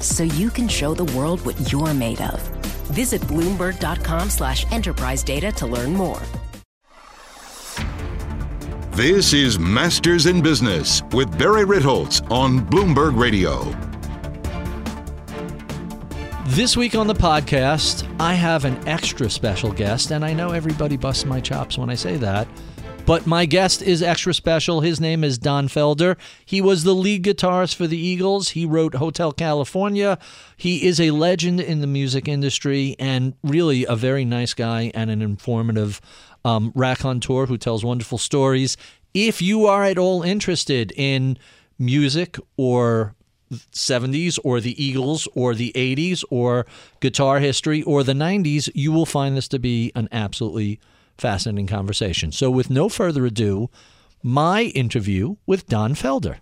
so you can show the world what you're made of. Visit Bloomberg.com/enterprise data to learn more. This is Masters in Business with Barry Ritholtz on Bloomberg Radio. This week on the podcast, I have an extra special guest, and I know everybody busts my chops when I say that, but my guest is extra special. His name is Don Felder. He was the lead guitarist for the Eagles. He wrote Hotel California. He is a legend in the music industry and really a very nice guy and an informative raconteur who tells wonderful stories. If you are at all interested in music or 70s or the Eagles or the 80s or guitar history or the 90s, you will find this to be an absolutely fascinating conversation. So with no further ado, my interview with Don Felder.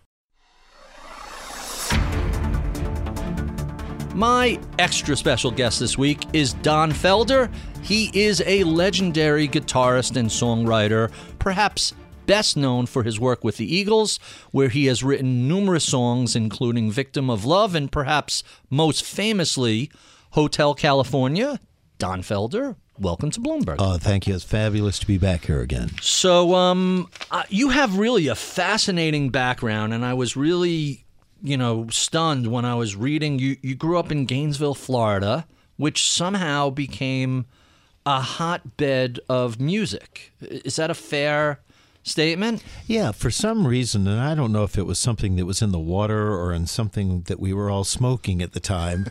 My extra special guest this week is Don Felder. He is a legendary guitarist and songwriter, perhaps best known for his work with the Eagles, where he has written numerous songs, including Victim of Love and perhaps most famously, Hotel California. Don Felder, welcome to Bloomberg. Oh, thank you. It's fabulous to be back here again. So you have really a fascinating background, and I was really, stunned when I was reading. You grew up in Gainesville, Florida, which somehow became a hotbed of music. Is that a fair statement? Yeah, for some reason, and I don't know if it was something that was in the water or in something that we were all smoking at the time,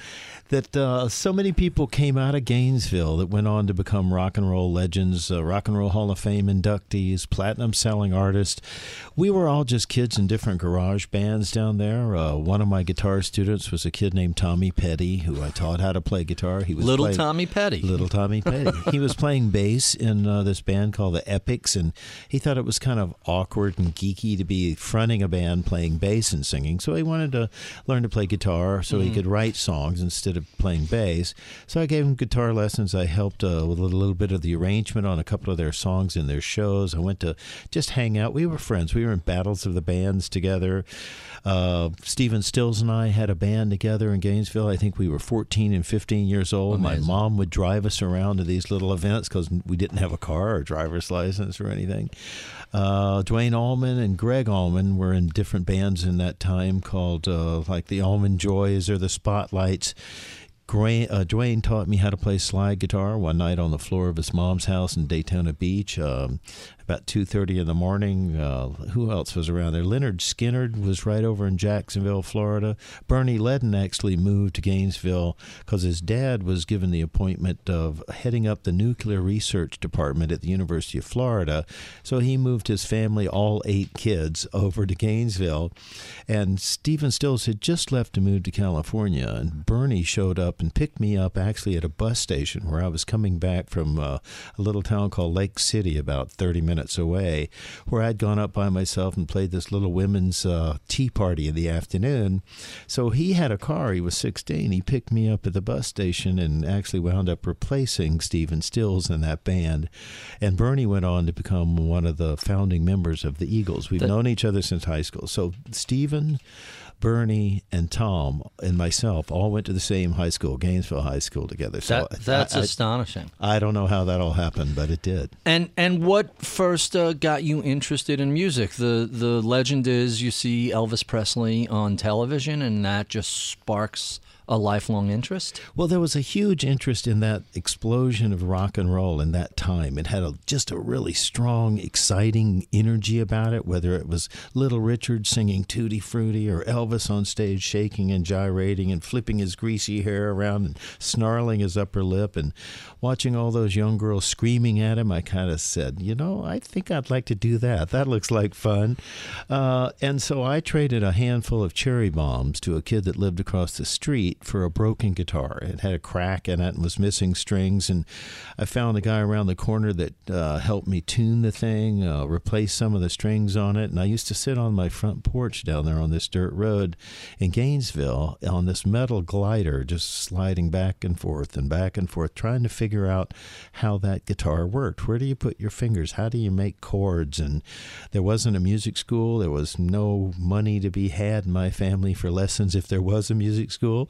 that so many people came out of Gainesville that went on to become rock and roll legends, Rock and Roll Hall of Fame inductees, platinum-selling artists. We were all just kids in different garage bands down there. One of my guitar students was a kid named Tommy Petty, who I taught how to play guitar. He was Little Tommy Petty. He was playing bass in this band called the Epics, and he thought it was kind of awkward and geeky to be fronting a band playing bass and singing, so he wanted to learn to play guitar so he could write songs instead of playing bass. So I gave him guitar lessons. I helped with a little bit of the arrangement on a couple of their songs in their shows. I went to just hang out. We were friends. We were in battles of the bands together. Steven Stills and I had a band together in Gainesville. I think we were 14 and 15 years old. Amazing. My mom would drive us around to these little events because we didn't have a car or driver's license or anything. Duane Allman and Greg Allman were in different bands in that time called like the Allman Joys or the Spotlights. Duane taught me how to play slide guitar one night on the floor of his mom's house in Daytona Beach, about 2:30 in the morning. Who else was around there? Leonard Skynyrd was right over in Jacksonville, Florida. Bernie Leadon actually moved to Gainesville because his dad was given the appointment of heading up the nuclear research department at the University of Florida. So he moved his family, all 8 kids, over to Gainesville. And Stephen Stills had just left to move to California, and Bernie showed up and picked me up actually at a bus station where I was coming back from a little town called Lake City, about 30 minutes away, where I'd gone up by myself and played this little women's tea party in the afternoon. So he had a car. He was 16. He picked me up at the bus station and actually wound up replacing Stephen Stills in that band. And Bernie went on to become one of the founding members of the Eagles. We've known each other since high school. So Stephen, Bernie, and Tom, and myself all went to the same high school, Gainesville High School, together. So that's astonishing. I don't know how that all happened, but it did. And what first got you interested in music? The legend is you see Elvis Presley on television, and that just sparks a lifelong interest? Well, there was a huge interest in that explosion of rock and roll in that time. It had just a really strong, exciting energy about it, whether it was Little Richard singing Tutti Frutti or Elvis on stage shaking and gyrating and flipping his greasy hair around and snarling his upper lip and watching all those young girls screaming at him. I kind of said, you know, I think I'd like to do that. That looks like fun. And so I traded a handful of cherry bombs to a kid that lived across the street for a broken guitar. It had a crack in it and was missing strings. And I found a guy around the corner that helped me tune the thing, replace some of the strings on it. And I used to sit on my front porch down there on this dirt road in Gainesville on this metal glider, just sliding back and forth, trying to figure out how that guitar worked. Where do you put your fingers? How do you make chords? And there wasn't a music school. There was no money to be had in my family for lessons if there was a music school.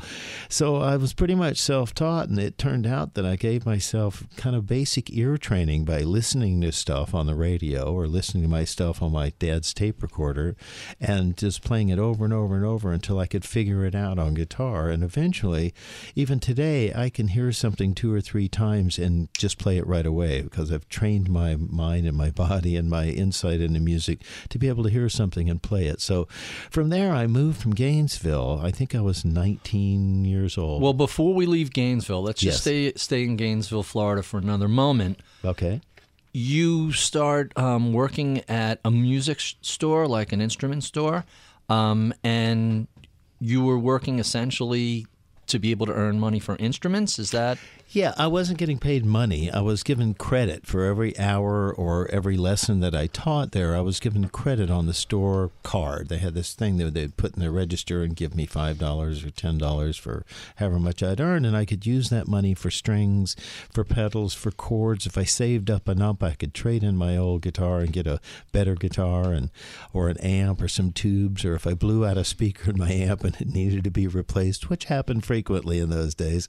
So I was pretty much self-taught, and it turned out that I gave myself kind of basic ear training by listening to stuff on the radio or listening to my stuff on my dad's tape recorder and just playing it over and over and over until I could figure it out on guitar. And eventually, even today, I can hear something 2 or 3 times and just play it right away because I've trained my mind and my body and my insight into music to be able to hear something and play it. So from there, I moved from Gainesville. I think I was 19 years old. Well, before we leave Gainesville, let's just stay in Gainesville, Florida for another moment. Okay. You start working at a music store, like an instrument store, and you were working essentially to be able to earn money for instruments? Is that... Yeah, I wasn't getting paid money. I was given credit for every hour or every lesson that I taught there. I was given credit on the store card. They had this thing that they'd put in the register and give me $5 or $10 for however much I'd earned, and I could use that money for strings, for pedals, for chords. If I saved up enough, I could trade in my old guitar and get a better guitar or an amp or some tubes, or if I blew out a speaker in my amp and it needed to be replaced, which happened frequently in those days,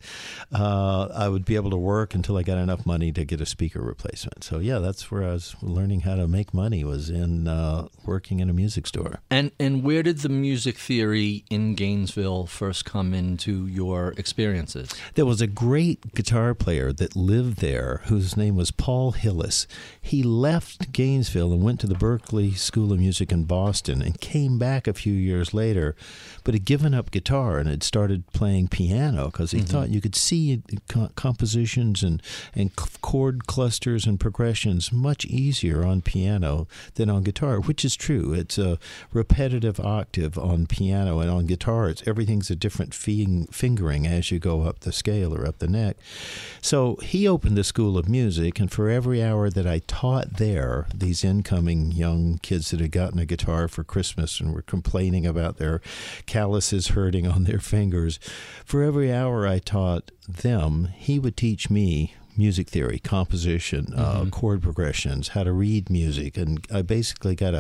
I would be able to work until I got enough money to get a speaker replacement. So yeah, that's where I was learning how to make money, was in working in a music store. And where did the music theory in Gainesville first come into your experiences? There was a great guitar player that lived there whose name was Paul Hillis. He left Gainesville and went to the Berklee School of Music in Boston and came back a few years later, but had given up guitar and had started playing piano because he thought you could see compositions and chord clusters and progressions much easier on piano than on guitar, which is true. It's a repetitive octave on piano, and on guitar, everything's a different fingering as you go up the scale or up the neck. So he opened the School of Music, and for every hour that I taught there, these incoming young kids that had gotten a guitar for Christmas and were complaining about their calluses hurting on their fingers, for every hour I taught them, he would teach me music theory, composition, chord progressions, how to read music. And I basically got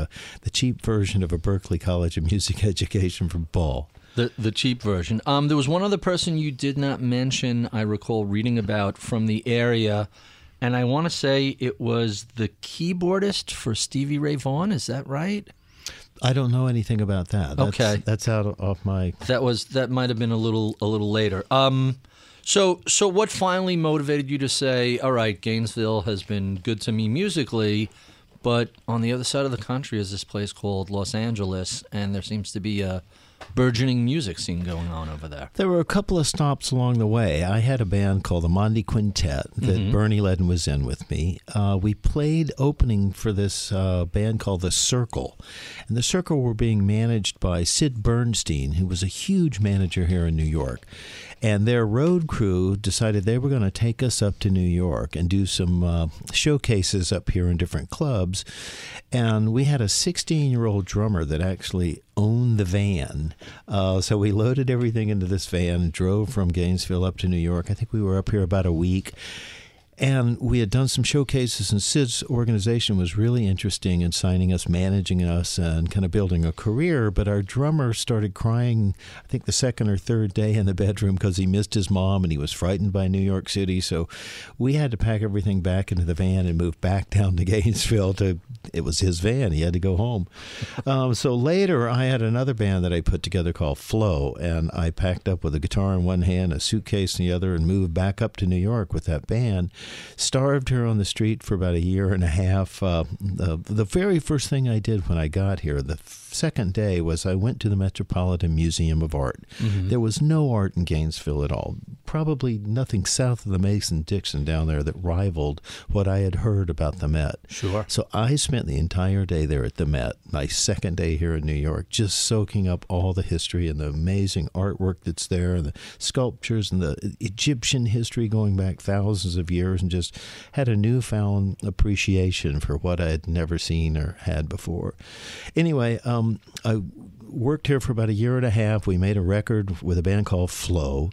the cheap version of a Berklee College of Music education from Paul. The cheap version. There was one other person you did not mention, I recall reading about, from the area, and I want to say it was the keyboardist for Stevie Ray Vaughan. Is that right? I don't know anything about that. Okay. That's out of my... That might have been a little later. So what finally motivated you to say, all right, Gainesville has been good to me musically, but on the other side of the country is this place called Los Angeles, and there seems to be a burgeoning music scene going on over there? There were a couple of stops along the way. I had a band called the Mondi Quintet that Bernie Leadon was in with me. We played opening for this band called The Circle. And The Circle were being managed by Sid Bernstein, who was a huge manager here in New York. And their road crew decided they were going to take us up to New York and do some showcases up here in different clubs. And we had a 16-year-old drummer that actually owned the van. So we loaded everything into this van and drove from Gainesville up to New York. I think we were up here about a week. And we had done some showcases, and Sid's organization was really interesting in signing us, managing us, and kind of building a career. But our drummer started crying, I think, the second or third day in the bedroom because he missed his mom and he was frightened by New York City. So we had to pack everything back into the van and move back down to Gainesville to it was his van. He had to go home. So later I had another band that I put together called Flow, and I packed up with a guitar in one hand, a suitcase in the other, and moved back up to New York with that band. Starved here on the street for about a year and a half. The very first thing I did when I got here, the second day, was I went to the Metropolitan Museum of Art. Mm-hmm. There was no art in Gainesville at all. Probably nothing south of the Mason-Dixon down there that rivaled what I had heard about the Met. Sure. So I spent the entire day there at the Met, my second day here in New York, just soaking up all the history and the amazing artwork that's there and the sculptures and the Egyptian history going back thousands of years, and just had a newfound appreciation for what I had never seen or had before. Anyway, I worked here for about a year and a half. We made a record with a band called Flow,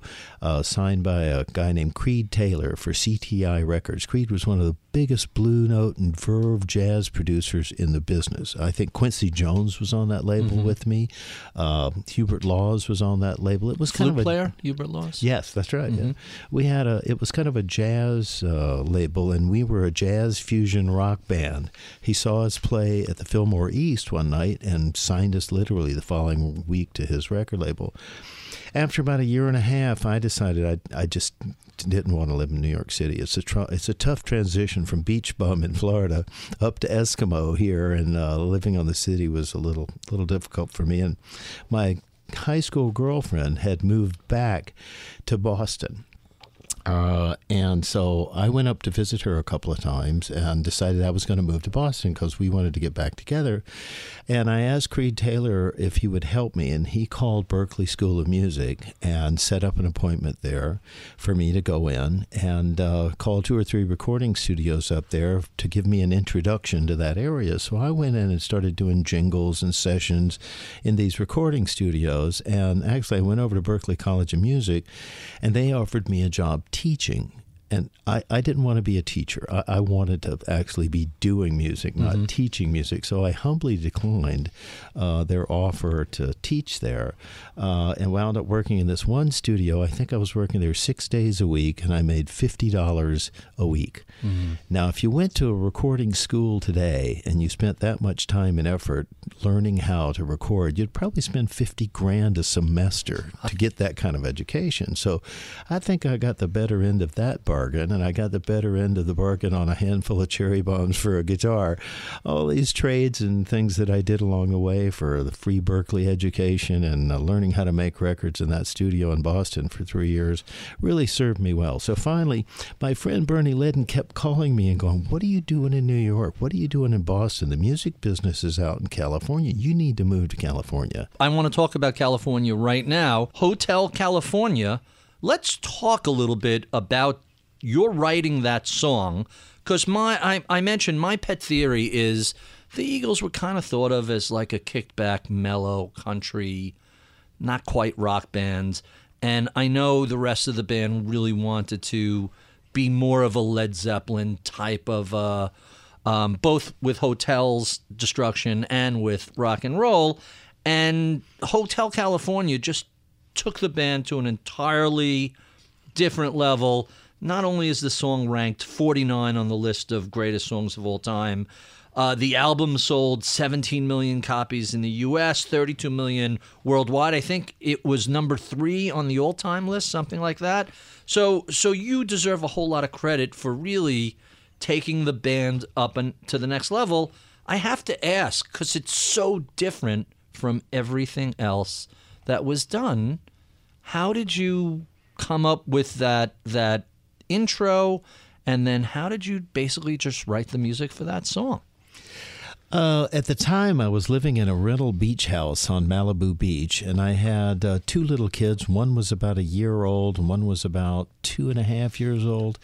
signed by a guy named Creed Taylor for CTI Records. Creed was one of the biggest Blue Note and Verve jazz producers in the business. I think Quincy Jones was on that label with me. Hubert Laws was on that label. It was kind of a player, Hubert Laws. Yes, that's right. Yeah. We had a. It was kind of a jazz label, and we were a jazz fusion rock band. He saw us play at the Fillmore East one night and signed us literally the following week to his record label. After about a year and a half, I decided I just didn't want to live in New York City. It's a tough transition from beach bum in Florida up to Eskimo here, and living on the city was a little difficult for me. And my high school girlfriend had moved back to Boston. And so I went up to visit her a couple of times and decided I was going to move to Boston because we wanted to get back together. And I asked Creed Taylor if he would help me, and he called Berklee School of Music and set up an appointment there for me to go in, and called 2 or 3 recording studios up there to give me an introduction to that area. So I went in and started doing jingles and sessions in these recording studios. And actually I went over to Berklee College of Music, and they offered me a job teaching. And I didn't want to be a teacher. I wanted to actually be doing music, not teaching music. So I humbly declined their offer to teach there, and wound up working in this one studio. I think I was working there 6 days a week, and I made $50 a week. Now, if you went to a recording school today and you spent that much time and effort learning how to record, you'd probably spend $50,000 a semester to get that kind of education. So I think I got the better end of that bargain, and I got the better end of the bargain on a handful of cherry bombs for a guitar. All these trades and things that I did along the way for the free Berklee education and learning how to make records in that studio in Boston for 3 years really served me well. So finally, my friend Bernie Leadon kept calling me and going, "What are you doing in New York? What are you doing in Boston? The music business is out in California. You need to move to California." I want to talk about California right now. Hotel California. Let's talk a little bit about you're writing that song, because I mentioned my pet theory is the Eagles were kind of thought of as like a kickback, mellow, country, not quite rock band. And I know the rest of the band really wanted to be more of a Led Zeppelin type of, both with Hotel's destruction and with rock and roll. And Hotel California just took the band to an entirely different level. Not only is the song ranked 49 on the list of greatest songs of all time, the album sold 17 million copies in the U.S., 32 million worldwide. I think it was number 3 on the all-time list, something like that. So you deserve a whole lot of credit for really taking the band up and to the next level. I have to ask, because it's so different from everything else that was done, how did you come up with that intro, and then how did you basically just write the music for that song? At the time, I was living in a rental beach house on Malibu Beach, and I had 2 little kids. One was about a year old, and one was about 2.5 years old.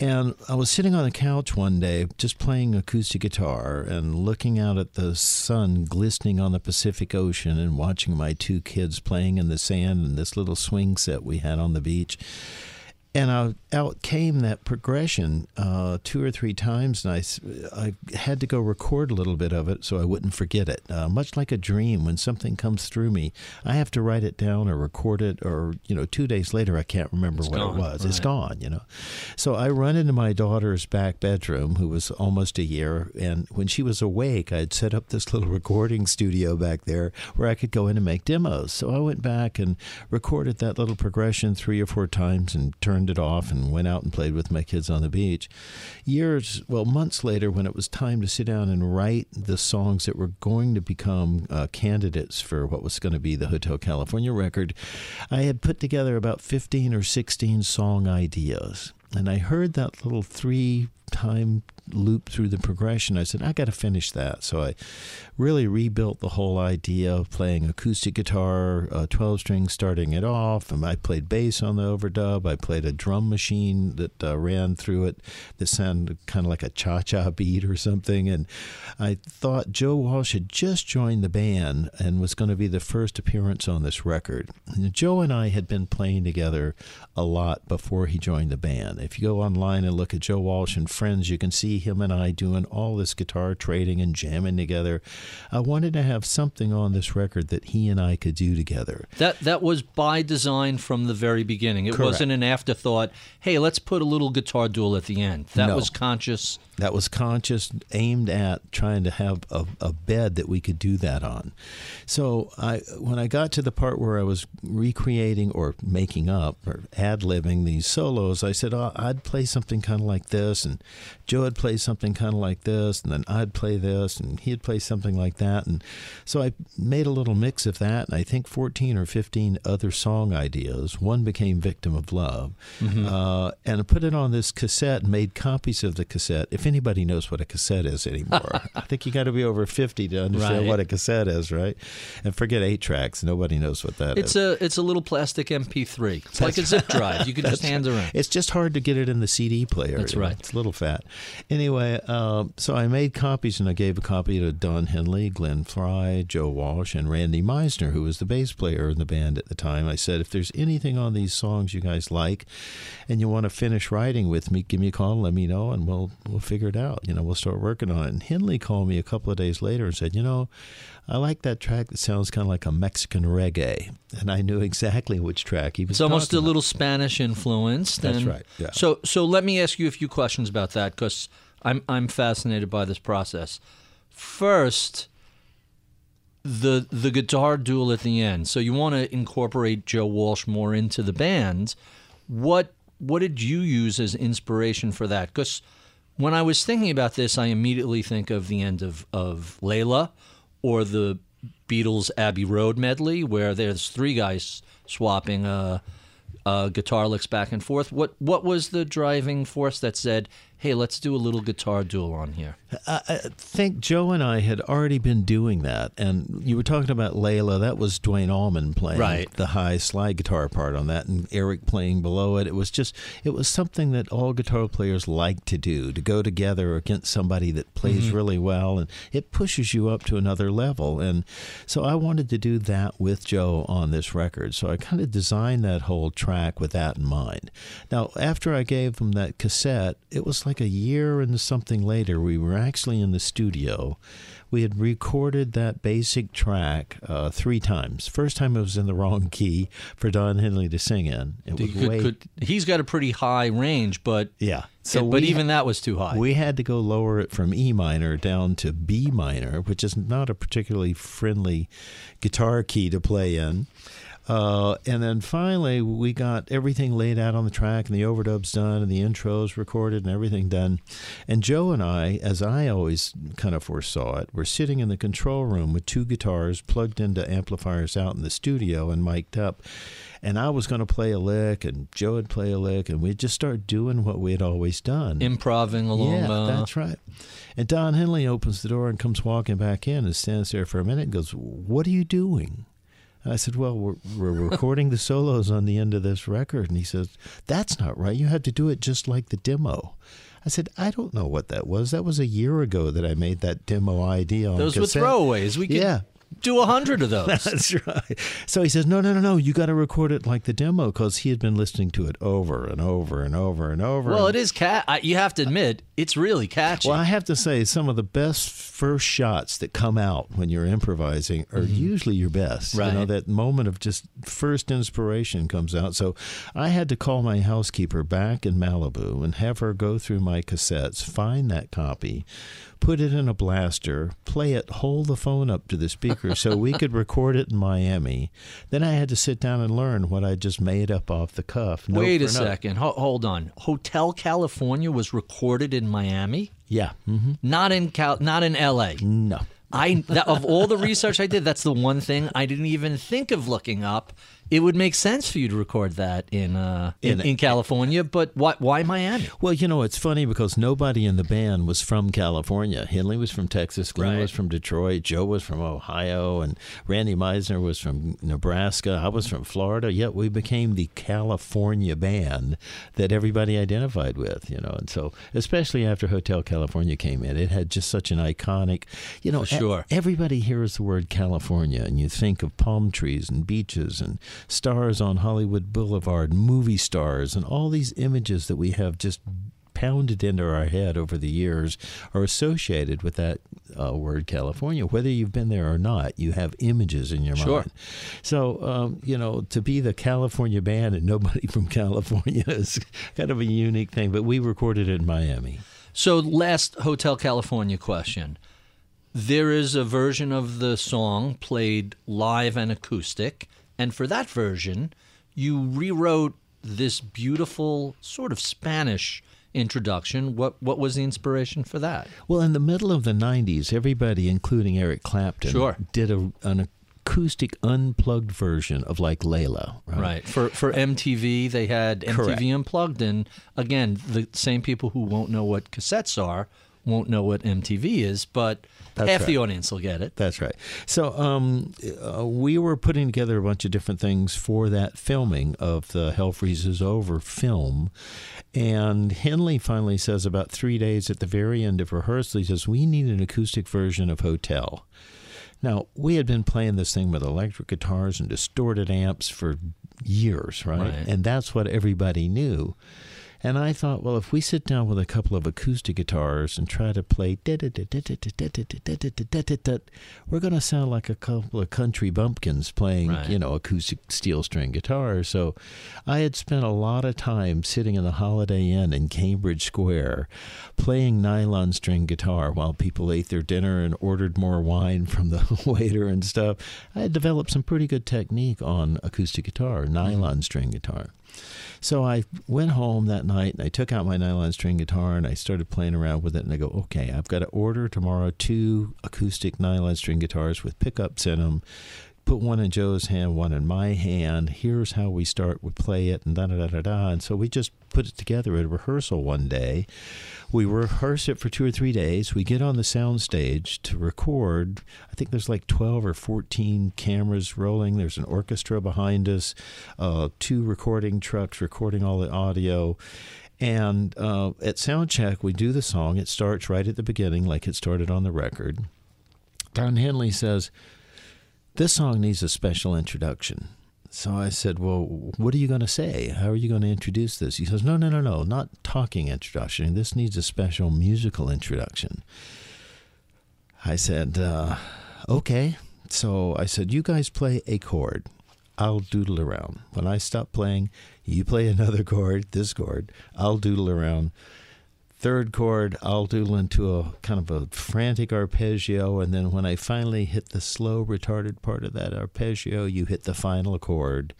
And I was sitting on the couch one day just playing acoustic guitar and looking out at the sun glistening on the Pacific Ocean and watching my 2 kids playing in the sand in this little swing set we had on the beach. And out came that progression two or three times, and I had to go record a little bit of it so I wouldn't forget it. Much like a dream, when something comes through me, I have to write it down or record it, or 2 days later I can't remember what it was. Right. It's gone, So I run into my daughter's back bedroom, who was almost a year, and when she was awake, I'd set up this little recording studio back there where I could go in and make demos. So I went back and recorded that little progression 3 or 4 times and turned it off and went out and played with my kids on the beach. Months later, when it was time to sit down and write the songs that were going to become candidates for what was going to be the Hotel California record, I had put together about 15 or 16 song ideas. And I heard that little 3-time loop through the progression. I said, I got to finish that. So I really rebuilt the whole idea of playing acoustic guitar, 12-string starting it off. And I played bass on the overdub. I played a drum machine that ran through it that sounded kind of like a cha-cha beat or something. And I thought Joe Walsh had just joined the band and was going to be the first appearance on this record. And Joe and I had been playing together a lot before he joined the band. If you go online and look at Joe Walsh and Friends, you can see him and I doing all this guitar trading and jamming together. I wanted to have something on this record that he and I could do together. That was by design from the very beginning. It Correct. Wasn't an afterthought, hey, let's put a little guitar duel at the end. That No. was conscious. That was conscious, aimed at trying to have a bed that we could do that on. So when I got to the part where I was recreating or making up or ad-libbing these solos, I said, I'd play something kind of like this, and Joe would play something kind of like this, and then I'd play this, and he'd play something like that. And so I made a little mix of that, and I think 14 or 15 other song ideas. One became Victim of Love. Mm-hmm. And I put it on this cassette and made copies of the cassette. If anybody knows what a cassette is anymore, I think you got to be over 50 to understand right. what a cassette is, right? And forget 8-tracks. Nobody knows what that is. It's a little plastic MP3. It's like a zip drive. You can just hand around. It's just hard to get it in the CD player. That's right. It's a little fat. Anyway, so I made copies, and I gave a copy to Don Henley, Glenn Frey, Joe Walsh, and Randy Meisner, who was the bass player in the band at the time. I said, if there's anything on these songs you guys like and you want to finish writing with me, give me a call, let me know, and we'll figure it out. We'll start working on it. And Henley called me a couple of days later and said, I like that track that sounds kind of like a Mexican reggae. And I knew exactly which track he was talking about. It's almost a little Spanish influenced. That's right, yeah. So let me ask you a few questions about that, because I'm fascinated by this process. First, the guitar duel at the end. So you want to incorporate Joe Walsh more into the band. What did you use as inspiration for that? Because when I was thinking about this, I immediately think of the end of Layla, or the Beatles' Abbey Road medley, where there's 3 guys swapping guitar licks back and forth. What was the driving force that said, hey, let's do a little guitar duel on here? I think Joe and I had already been doing that. And you were talking about Layla. That was Duane Allman playing right. the high slide guitar part on that, and Eric playing below it. It was something that all guitar players like to do, to go together against somebody that plays mm-hmm. really well. And it pushes you up to another level. And so I wanted to do that with Joe on this record. So I kind of designed that whole track with that in mind. Now, after I gave them that cassette, it was like a year and something later, we were actually in the studio. We had recorded that basic track 3 times. First time it was in the wrong key for Don Henley to sing in. He's got a pretty high range, but yeah. So but even that was too high. We had to go lower it from E minor down to B minor, which is not a particularly friendly guitar key to play in. And then finally, we got everything laid out on the track, and the overdubs done, and the intros recorded, and everything done. And Joe and I, as I always kind of foresaw it, were sitting in the control room with 2 guitars plugged into amplifiers out in the studio and mic'd up. And I was going to play a lick, and Joe would play a lick, and we'd just start doing what we had always done. Improving along. Yeah, that's right. And Don Henley opens the door and comes walking back in and stands there for a minute and goes, "What are you doing?" I said, well, we're recording the solos on the end of this record. And he says, that's not right. You had to do it just like the demo. I said, I don't know what that was. That was a year ago that I made that demo idea on cassette. Those were throwaways. We could... Yeah. do 100 of those. That's right. So he says, no, you got to record it like the demo, because he had been listening to it over and over and over and over. Well, it is you have to admit, it's really catchy. Well, I have to say, some of the best first shots that come out when you're improvising are usually your best. Right. You know, that moment of just first inspiration comes out. So I had to call my housekeeper back in Malibu and have her go through my cassettes, find that copy, put it in a blaster, play it, hold the phone up to the speaker so we could record it in Miami. Then I had to sit down and learn what I just made up off the cuff. Wait a second. Hold on. Hotel California was recorded in Miami? Yeah. Mm-hmm. Not in L.A.? No. Of all the research I did, that's the one thing I didn't even think of looking up. It would make sense for you to record that in California, but why Miami? Well, you know, it's funny because nobody in the band was from California. Henley was from Texas, Glenn was from Detroit, Joe was from Ohio, and Randy Meisner was from Nebraska. I was from Florida, yet we became the California band that everybody identified with, you know. And so, especially after Hotel California came in, it had just such an iconic, you know, everybody hears the word California, and you think of palm trees and beaches and stars on Hollywood Boulevard, movie stars, and all these images that we have just pounded into our head over the years are associated with that word California. Whether you've been there or not, you have images in your mind. So, you know, to be the California band and nobody from California is kind of a unique thing, but we recorded it in Miami. So last Hotel California question. There is a version of the song played live and acoustic. And for that version, you rewrote this beautiful sort of Spanish introduction. What was the inspiration for that? Well, in the middle of the 90s, everybody, including Eric Clapton, did an acoustic unplugged version of like Layla. Right. For MTV, they had MTV Unplugged. And again, the same people who won't know what cassettes are won't know what MTV is, but half the audience will get it. That's right. So we were putting together a bunch of different things for that filming of the Hell Freezes Over film, and Henley finally says about 3 days at the very end of rehearsal, he says, we need an acoustic version of Hotel. Now, we had been playing this thing with electric guitars and distorted amps for years, right? And that's what everybody knew. And I thought, well, if we sit down with a couple of acoustic guitars and try to play, we're going to sound like a couple of country bumpkins playing, you know, acoustic steel string guitar. So I had spent a lot of time sitting in the Holiday Inn in Cambridge Square playing nylon string guitar while people ate their dinner and ordered more wine from the waiter and stuff. I had developed some pretty good technique on acoustic guitar, nylon string guitar. So I went home that night and I took out my nylon string guitar and I started playing around with it, and I go, okay, I've got to order tomorrow 2 acoustic nylon string guitars with pickups in them. Put one in Joe's hand, one in my hand. Here's how we start. We play it and da-da-da-da-da. And so we just put it together at rehearsal one day. We rehearse it for 2 or 3 days. We get on the sound stage to record. I think there's like 12 or 14 cameras rolling. There's an orchestra behind us, 2 recording trucks recording all the audio. And at sound check, we do the song. It starts right at the beginning like it started on the record. Don Henley says, this song needs a special introduction. So I said, well, what are you going to say? How are you going to introduce this? He says, no, not talking introduction. This needs a special musical introduction. I said, okay. So I said, you guys play a chord. I'll doodle around. When I stop playing, you play another chord, this chord. I'll doodle around. Third chord, I'll doodle into a kind of a frantic arpeggio, and then when I finally hit the slow, retarded part of that arpeggio, you hit the final chord,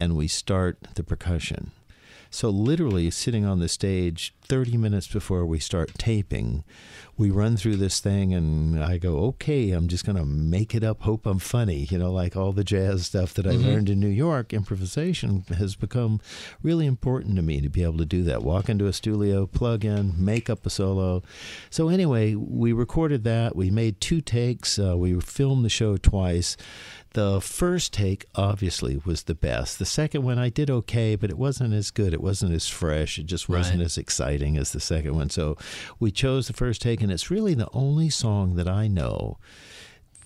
and we start the percussion. So literally sitting on the stage 30 minutes before we start taping, we run through this thing and I go, okay, I'm just going to make it up, hope I'm funny. You know, like all the jazz stuff that I learned in New York, improvisation has become really important to me to be able to do that. Walk into a studio, plug in, make up a solo. So anyway, we recorded that. We made 2 takes. We filmed the show twice. The first take, obviously, was the best. The second one I did okay, but it wasn't as good. It wasn't as fresh. It just wasn't as exciting as the second one. So we chose the first take, and it's really the only song that I know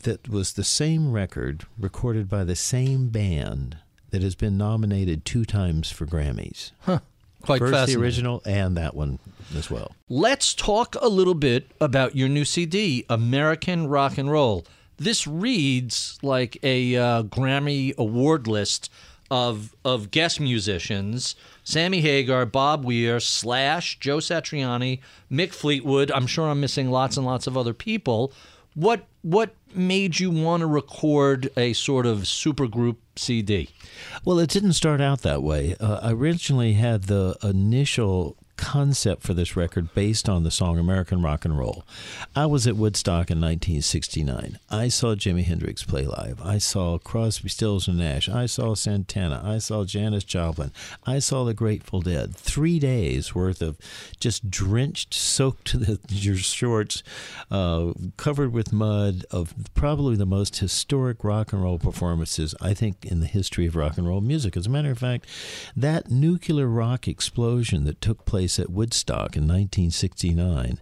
that was the same record recorded by the same band that has been nominated 2 times for Grammys. Huh. Quite fascinating. First the original and that one as well. Let's talk a little bit about your new CD, American Rock and Roll. This reads like a Grammy award list of guest musicians: Sammy Hagar, Bob Weir, Slash, Joe Satriani, Mick Fleetwood. I'm sure I'm missing lots and lots of other people. What made you want to record a sort of supergroup CD? Well, it didn't start out that way. I originally had the initial concept for this record based on the song American Rock and Roll. I was at Woodstock in 1969. I saw Jimi Hendrix play live. I saw Crosby, Stills and Nash. I saw Santana. I saw Janis Joplin. I saw the Grateful Dead. 3 days worth of just drenched, soaked to your shorts, covered with mud, of probably the most historic rock and roll performances, I think, in the history of rock and roll music. As a matter of fact, that nuclear rock explosion that took place at Woodstock in 1969.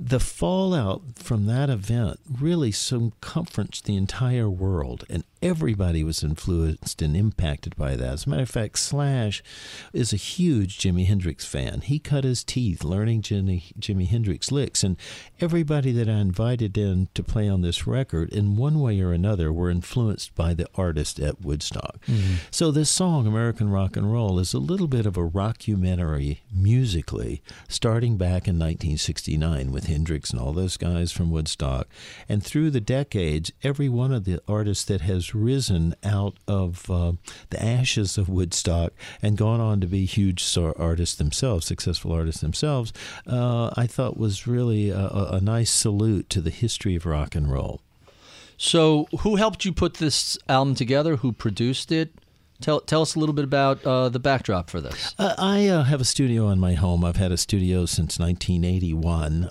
The fallout from that event really circumferenced the entire world, and everybody was influenced and impacted by that. As a matter of fact, Slash is a huge Jimi Hendrix fan. He cut his teeth learning Jimi Hendrix licks, and everybody that I invited in to play on this record, in one way or another, were influenced by the artist at Woodstock. Mm-hmm. So this song, American Rock and Roll, is a little bit of a rockumentary musically, starting back in 1969 with Hendrix and all those guys from Woodstock. And through the decades, every one of the artists that has risen out of the ashes of Woodstock and gone on to be huge artists themselves, successful artists themselves, I thought was really a nice salute to the history of rock and roll. So who helped you put this album together? Who produced it? Tell us a little bit about the backdrop for this. I have a studio in my home. I've had a studio since 1981,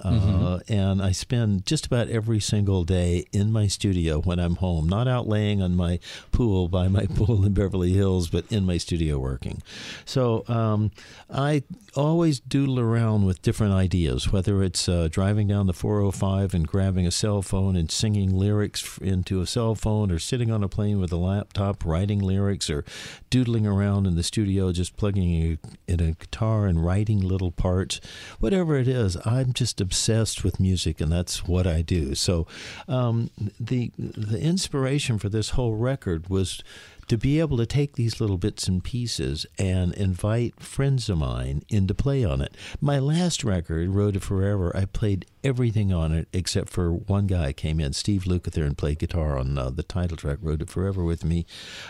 and I spend just about every single day in my studio when I'm home, not out laying on my pool by my pool in Beverly Hills, but in my studio working. So I always doodle around with different ideas, whether it's driving down the 405 and grabbing a cell phone and singing lyrics into a cell phone, or sitting on a plane with a laptop writing lyrics, or doodling around in the studio just plugging in a guitar and writing little parts. Whatever it is, I'm just obsessed with music, and that's what I do. So the inspiration for this whole record was to be able to take these little bits and pieces and invite friends of mine in to play on it. My last record, Road to Forever, I played everything on it except for one guy came in, Steve Lukather, and played guitar on the title track, Road to Forever, with me.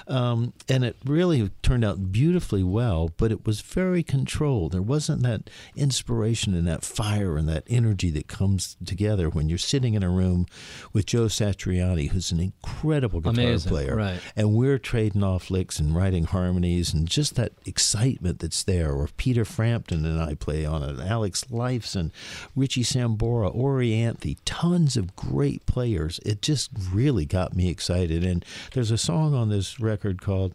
And it really turned out beautifully well, but it was very controlled. There wasn't that inspiration and that fire and that energy that comes together when you're sitting in a room with Joe Satriani, who's an incredible guitar player. Right. And we're trading off licks and writing harmonies and just that excitement that's there. Or Peter Frampton and I play on it, Alex Lifeson, Richie Sambora, Ori Anthe, tons of great players. It just really got me excited. And there's a song on this record called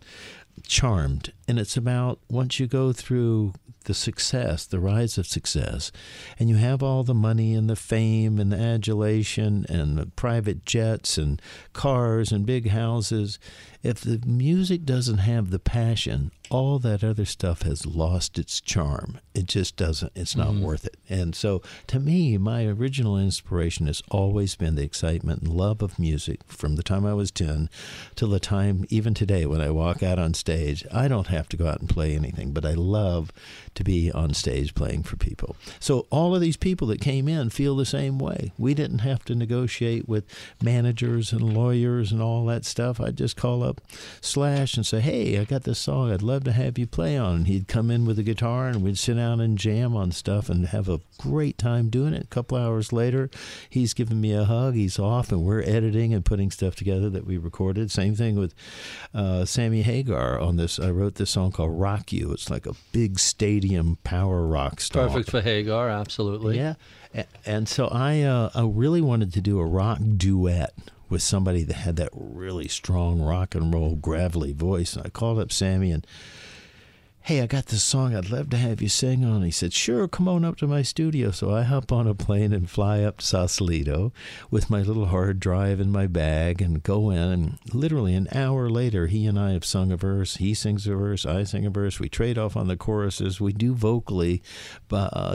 Charmed, and it's about once you go through the success, the rise of success, and you have all the money and the fame and the adulation and the private jets and cars and big houses, if the music doesn't have the passion, all that other stuff has lost its charm. It just doesn't, it's not worth it. And so to me, my original inspiration has always been the excitement and love of music from the time I was 10 till the time, even today, when I walk out on stage. I don't have to go out and play anything, but I love to be on stage playing for people. So all of these people that came in feel the same way. We didn't have to negotiate with managers and lawyers and all that stuff. I just call up Slash and say, hey, I got this song I'd love to have you play on. And he'd come in with a guitar and we'd sit down and jam on stuff and have a great time doing it. A couple hours later, he's giving me a hug. He's off and we're editing and putting stuff together that we recorded. Same thing with Sammy Hagar on this. I wrote this song called Rock You. It's like a big stadium power rock star. Perfect for Hagar, absolutely. Yeah. And so I really wanted to do a rock duet with somebody that had that really strong rock and roll gravelly voice. And I called up Sammy and hey, I got this song I'd love to have you sing on. He said, sure, come on up to my studio. So I hop on a plane and fly up to Sausalito with my little hard drive in my bag and go in. And literally an hour later, he and I have sung a verse. He sings a verse. I sing a verse. We trade off on the choruses. We do vocally,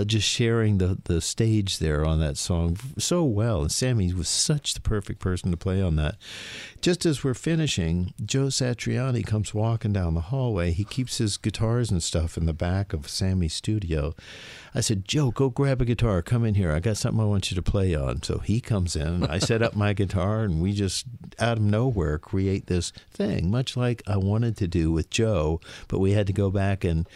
just sharing the stage there on that song so well. And Sammy was such the perfect person to play on that. Just as we're finishing, Joe Satriani comes walking down the hallway. He keeps his guitar and stuff in the back of Sammy's studio. I said, Joe, go grab a guitar. Come in here. I got something I want you to play on. So he comes in. I set up my guitar, and we just, out of nowhere, create this thing, much like I wanted to do with Joe, but we had to go back and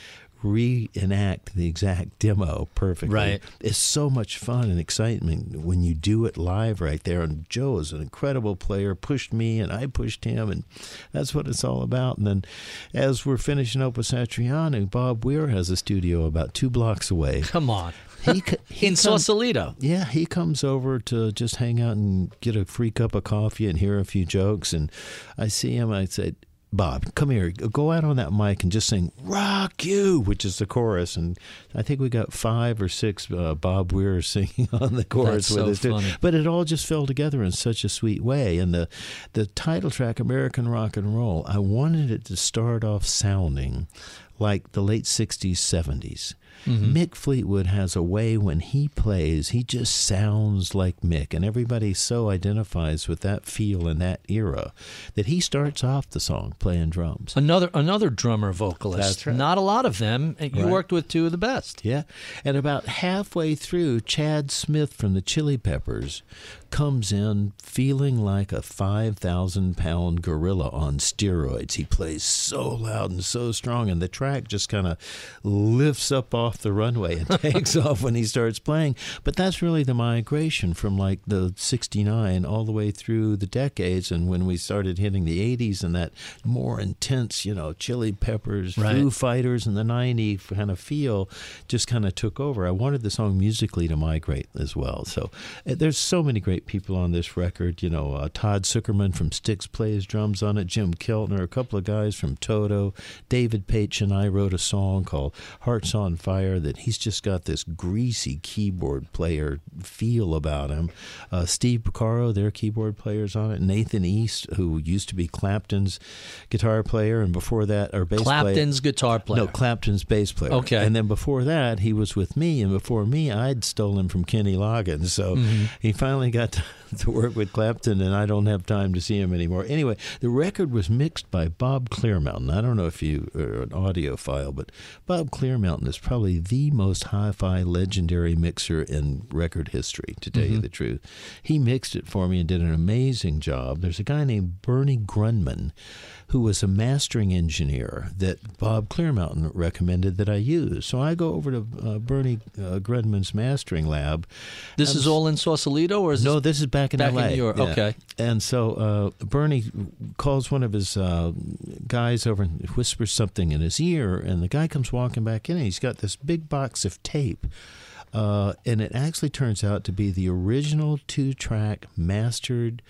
reenact the exact demo perfectly. Right. It's so much fun and excitement when you do it live right there. And Joe is an incredible player, pushed me and I pushed him, and that's what it's all about. And then as we're finishing up with Satriani, Bob Weir has a studio about 2 blocks away. Come on. He in Sausalito. Yeah, he comes over to just hang out and get a free cup of coffee and hear a few jokes. And I see him, I said, Bob, come here, go out on that mic and just sing Rock You, which is the chorus. And I think we got 5 or 6 Bob Weir singing on the chorus. That's with so us funny. Too. But it all just fell together in such a sweet way. And the title track, American Rock and Roll, I wanted it to start off sounding like the late 60s, 70s. Mm-hmm. Mick Fleetwood has a way when he plays, he just sounds like Mick, and everybody so identifies with that feel in that era that he starts off the song playing drums. Another drummer vocalist. That's right. Not a lot of them. You right. worked with 2 of the best. Yeah. And about halfway through, Chad Smith from the Chili Peppers comes in feeling like a 5,000-pound gorilla on steroids. He plays so loud and so strong, and the track just kind of lifts up off the runway and takes off when he starts playing. But that's really the migration from like the 69 all the way through the decades, and when we started hitting the 80s and that more intense, Chili Peppers, right. Foo Fighters in the 90s kind of feel just kind of took over. I wanted the song musically to migrate as well. So there's so many great people on this record. Todd Zuckerman from Styx plays drums on it, Jim Keltner, a couple of guys from Toto, David Paich and I wrote a song called Hearts on Fire that he's just got this greasy keyboard player feel about him. Steve Porcaro, their keyboard players on it. Nathan East, who used to be Clapton's guitar player, and before that, or bass player. Clapton's guitar player. No, Clapton's bass player. Okay. And then before that, he was with me, and before me, I'd stolen from Kenny Loggins. So he finally got to work with Clapton, and I don't have time to see him anymore. Anyway, the record was mixed by Bob Clearmountain. I don't know if you are an audiophile, but Bob Clearmountain is probably the most hi-fi legendary mixer in record history, to tell you the truth. He mixed it for me and did an amazing job. There's a guy named Bernie Grundman, who was a mastering engineer that Bob Clearmountain recommended that I use. So I go over to Bernie Grundman's mastering lab. This is all in Sausalito? Or is no, this is back in L.A. Back in New York, yeah. Okay. And so Bernie calls one of his guys over and whispers something in his ear, and the guy comes walking back in, and he's got this big box of tape. And it actually turns out to be the original 2-track mastered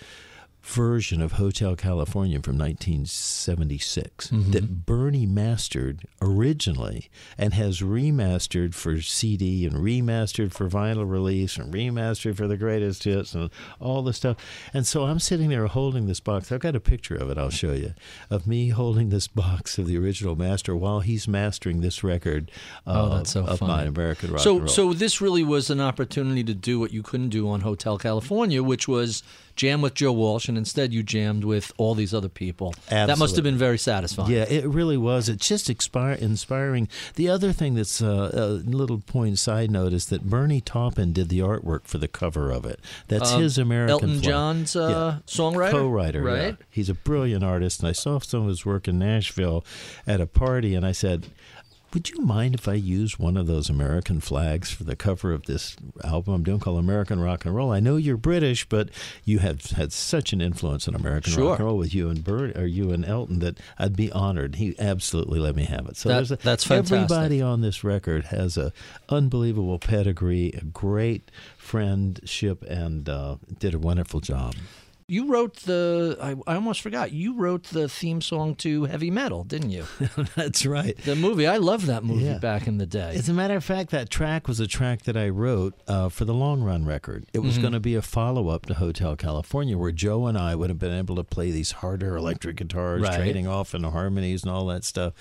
version of Hotel California from 1976 that Bernie mastered originally and has remastered for CD and remastered for vinyl release and remastered for the greatest hits and all the stuff. And so I'm sitting there holding this box. I've got a picture of it, I'll show you, of me holding this box of the original master while he's mastering this record of my American Rock and Roll. So this really was an opportunity to do what you couldn't do on Hotel California, which was jam with Joe Walsh, and instead you jammed with all these other people. Absolutely. That must have been very satisfying. Yeah, it really was. It's just inspiring. The other thing that's a little point side note is that Bernie Taupin did the artwork for the cover of it. That's his American Elton John's songwriter? Co-writer, right? Yeah. He's a brilliant artist, and I saw some of his work in Nashville at a party, and I said, would you mind if I use one of those American flags for the cover of this album I'm doing called American Rock and Roll? I know you're British, but you have had such an influence on American Rock and Roll with you and Elton that I'd be honored. He absolutely let me have it. So that's fantastic. Everybody on this record has an unbelievable pedigree, a great friendship, and did a wonderful job. You wrote the, I almost forgot, you wrote the theme song to Heavy Metal, didn't you? That's right. The movie, I loved that movie back in the day. As a matter of fact, that track was a track that I wrote for the Long Run record. It was going to be a follow-up to Hotel California, where Joe and I would have been able to play these harder electric guitars, trading off into harmonies and all that stuff.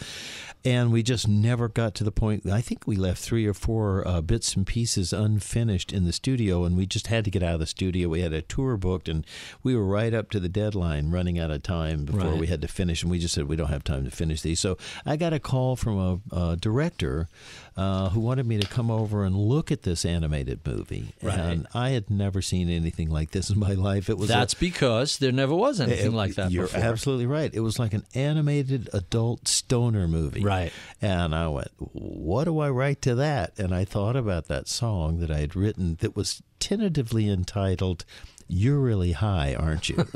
And we just never got to the point. I think we left 3 or 4 bits and pieces unfinished in the studio, and we just had to get out of the studio. We had a tour booked, and we were right up to the deadline, running out of time before we had to finish, and we just said, we don't have time to finish these. So I got a call from a director who wanted me to come over and look at this animated movie. And I had never seen anything like this in my life. It was because there never was anything like that before. You're absolutely right. It was like an animated adult stoner movie. Right. And I went, what do I write to that? And I thought about that song that I had written that was tentatively entitled, You're Really High, Aren't You?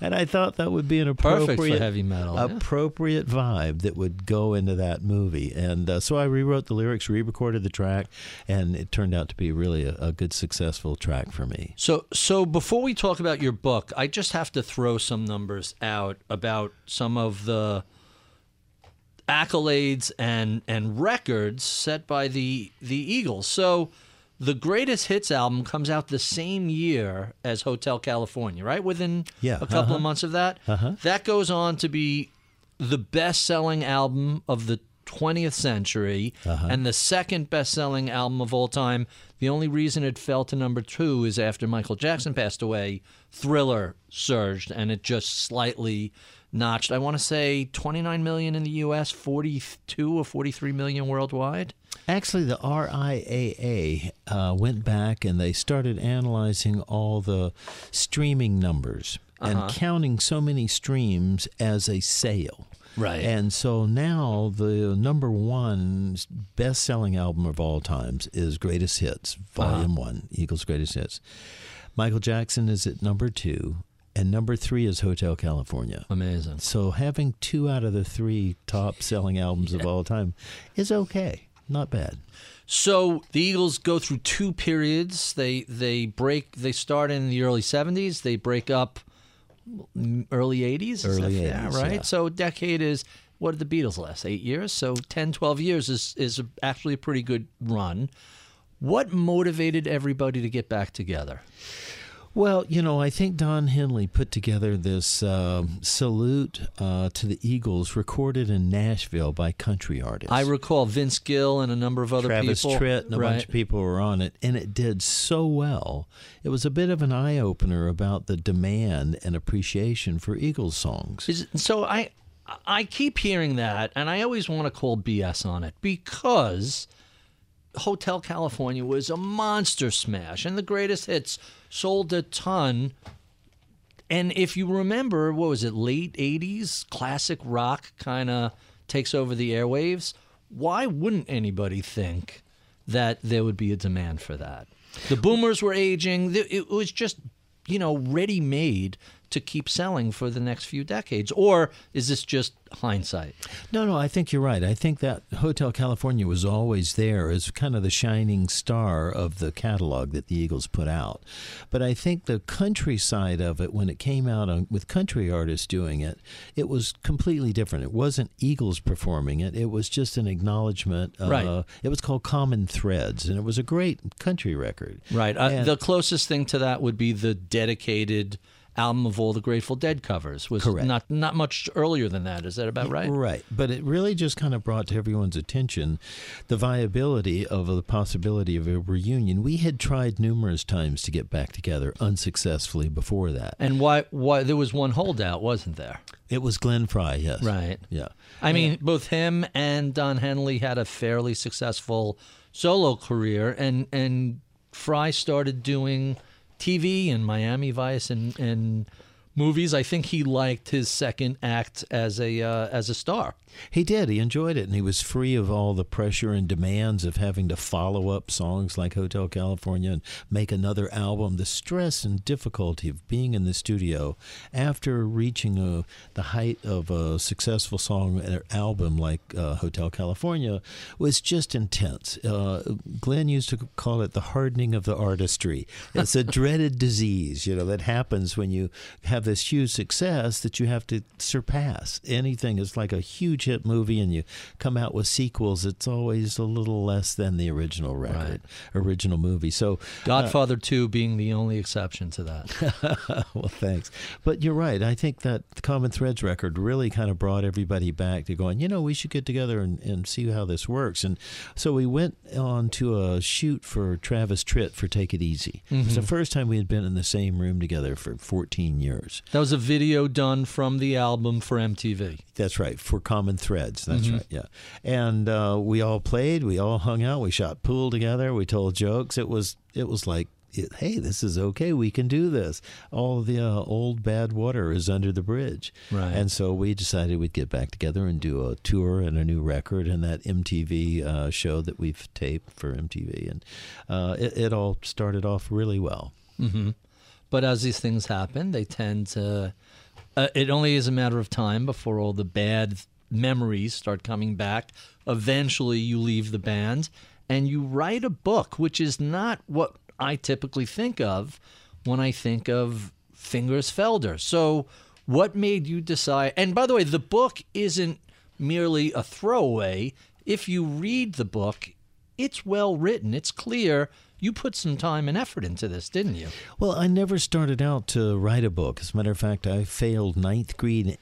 And I thought that would be an appropriate, perfect for Heavy Metal, appropriate vibe that would go into that movie. And so I rewrote the lyrics, re-recorded the track, and it turned out to be really a good, successful track for me. So before we talk about your book, I just have to throw some numbers out about some of the accolades and records set by the Eagles. So the Greatest Hits album comes out the same year as Hotel California, right? Within a couple of months of that. That goes on to be the best-selling album of the 20th century and the second best-selling album of all time. The only reason it fell to number 2 is after Michael Jackson passed away, Thriller surged, and it just slightly notched, I want to say, 29 million in the U.S., 42 or 43 million worldwide. Actually, the RIAA went back and they started analyzing all the streaming numbers and counting so many streams as a sale. Right. And so now the number 1 best-selling album of all times is Greatest Hits, Volume 1, Eagles' Greatest Hits. Michael Jackson is at number 2. And number 3 is Hotel California. Amazing. So having 2 out of the 3 top-selling albums of all time is okay. Not bad. So the Eagles go through 2 periods. They start in the early 70s. They break up early 80s. Early 80s, yeah, right? Yeah. So a decade is, what did the Beatles last? 8 years? So 10, 12 years is actually a pretty good run. What motivated everybody to get back together? Well, you know, I think Don Henley put together this salute to the Eagles recorded in Nashville by country artists. I recall Vince Gill and a number of other people. Travis Tritt and a bunch of people were on it, and it did so well. It was a bit of an eye-opener about the demand and appreciation for Eagles songs. So I keep hearing that, and I always want to call BS on it, because Hotel California was a monster smash, and the Greatest Hits sold a ton. And if you remember, what was it, late 80s, classic rock kind of takes over the airwaves. Why wouldn't anybody think that there would be a demand for that? The boomers were aging. It was just, you know, ready-made to keep selling for the next few decades. Or is this just hindsight? No, I think you're right. I think that Hotel California was always there as kind of the shining star of the catalog that the Eagles put out. But I think the country side of it, when it came out with country artists doing it, it was completely different. It wasn't Eagles performing it. It was just an acknowledgement. It was called Common Threads, and it was a great country record. Right. The closest thing to that would be the dedicated album of all the Grateful Dead covers was not much earlier than that. Is that about right? Right. But it really just kind of brought to everyone's attention the viability of the possibility of a reunion. We had tried numerous times to get back together unsuccessfully before that. And why there was one holdout, wasn't there? It was Glenn Frey, yes. Right. Yeah. I mean, both him and Don Henley had a fairly successful solo career, and Frey started doing TV in Miami Vice and movies. I think he liked his second act as a star. He did. He enjoyed it, and he was free of all the pressure and demands of having to follow up songs like Hotel California and make another album. The stress and difficulty of being in the studio after reaching the height of a successful song or album like Hotel California was just intense. Glenn used to call it the hardening of the artistry. It's a dreaded disease, you know, that happens when you have this huge success that you have to surpass. Anything is like a huge hit movie and you come out with sequels, it's always a little less than the original record, original movie. So Godfather 2 being the only exception to that. Well, thanks. But you're right. I think that the Common Threads record really kind of brought everybody back to going, you know, we should get together and see how this works. And so we went on to a shoot for Travis Tritt for Take It Easy. Mm-hmm. It was the first time we had been in the same room together for 14 years. That was a video done from the album for MTV. That's right, for Common Threads. That's right, yeah. And we all played, we all hung out, we shot pool together, we told jokes. It was like, hey, this is okay, we can do this. All the old bad water is under the bridge. Right. And so we decided we'd get back together and do a tour and a new record and that MTV show that we've taped for MTV. And it all started off really well. Mm-hmm. But as these things happen, they tend to... it only is a matter of time before all the bad memories start coming back. Eventually, you leave the band and you write a book, which is not what I typically think of when I think of Fingers Felder. So what made you decide? And by the way, the book isn't merely a throwaway. If you read the book, it's well written. It's clear. You put some time and effort into this, didn't you? Well, I never started out to write a book. As a matter of fact, I failed ninth grade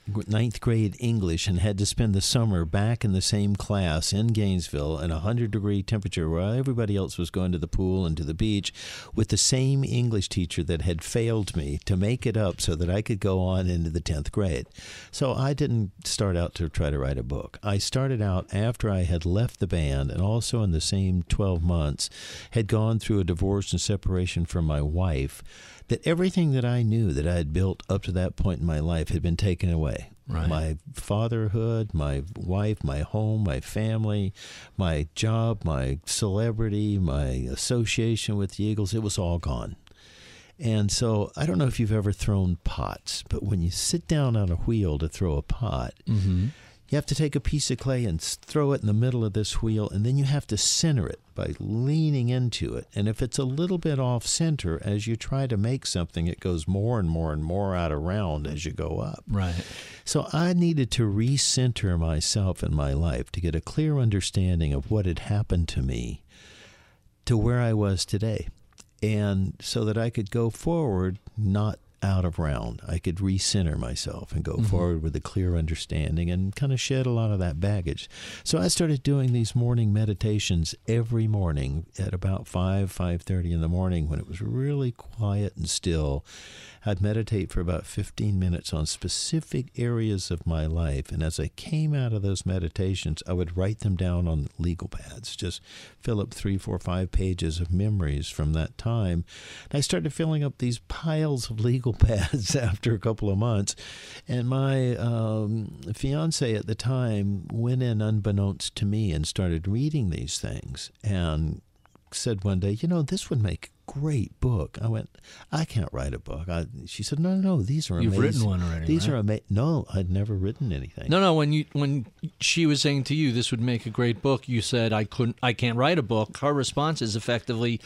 English and had to spend the summer back in the same class in Gainesville in 100-degree temperature where everybody else was going to the pool and to the beach with the same English teacher that had failed me to make it up so that I could go on into the 10th grade. So I didn't start out to try to write a book. I started out after I had left the band and also in the same 12 months had gone through a divorce and separation from my wife, that everything that I knew that I had built up to that point in my life had been taken away. Right. My fatherhood, my wife, my home, my family, my job, my celebrity, my association with the Eagles, it was all gone. And so I don't know if you've ever thrown pots, but when you sit down on a wheel to throw a pot, you have to take a piece of clay and throw it in the middle of this wheel, and then you have to center it by leaning into it. And if it's a little bit off center, as you try to make something, it goes more and more and more out of round as you go up. Right. So I needed to recenter myself in my life to get a clear understanding of what had happened to me to where I was today. And so that I could go forward, not out of round. I could recenter myself and go forward with a clear understanding and kind of shed a lot of that baggage. So I started doing these morning meditations every morning at about 5:30 in the morning when it was really quiet and still. I'd meditate for about 15 minutes on specific areas of my life. And as I came out of those meditations, I would write them down on legal pads, just fill up 3, 4, 5 pages of memories from that time. And I started filling up these piles of legal pads after a couple of months. And my fiance at the time went in unbeknownst to me and started reading these things and said one day, you know, this would make great book. I went, I can't write a book. She said, no, these are amazing. You've written one already, these right? are amazing. No, I'd never written anything. No, when she was saying to you, this would make a great book, you said, I can't write a book. Her response is effectively,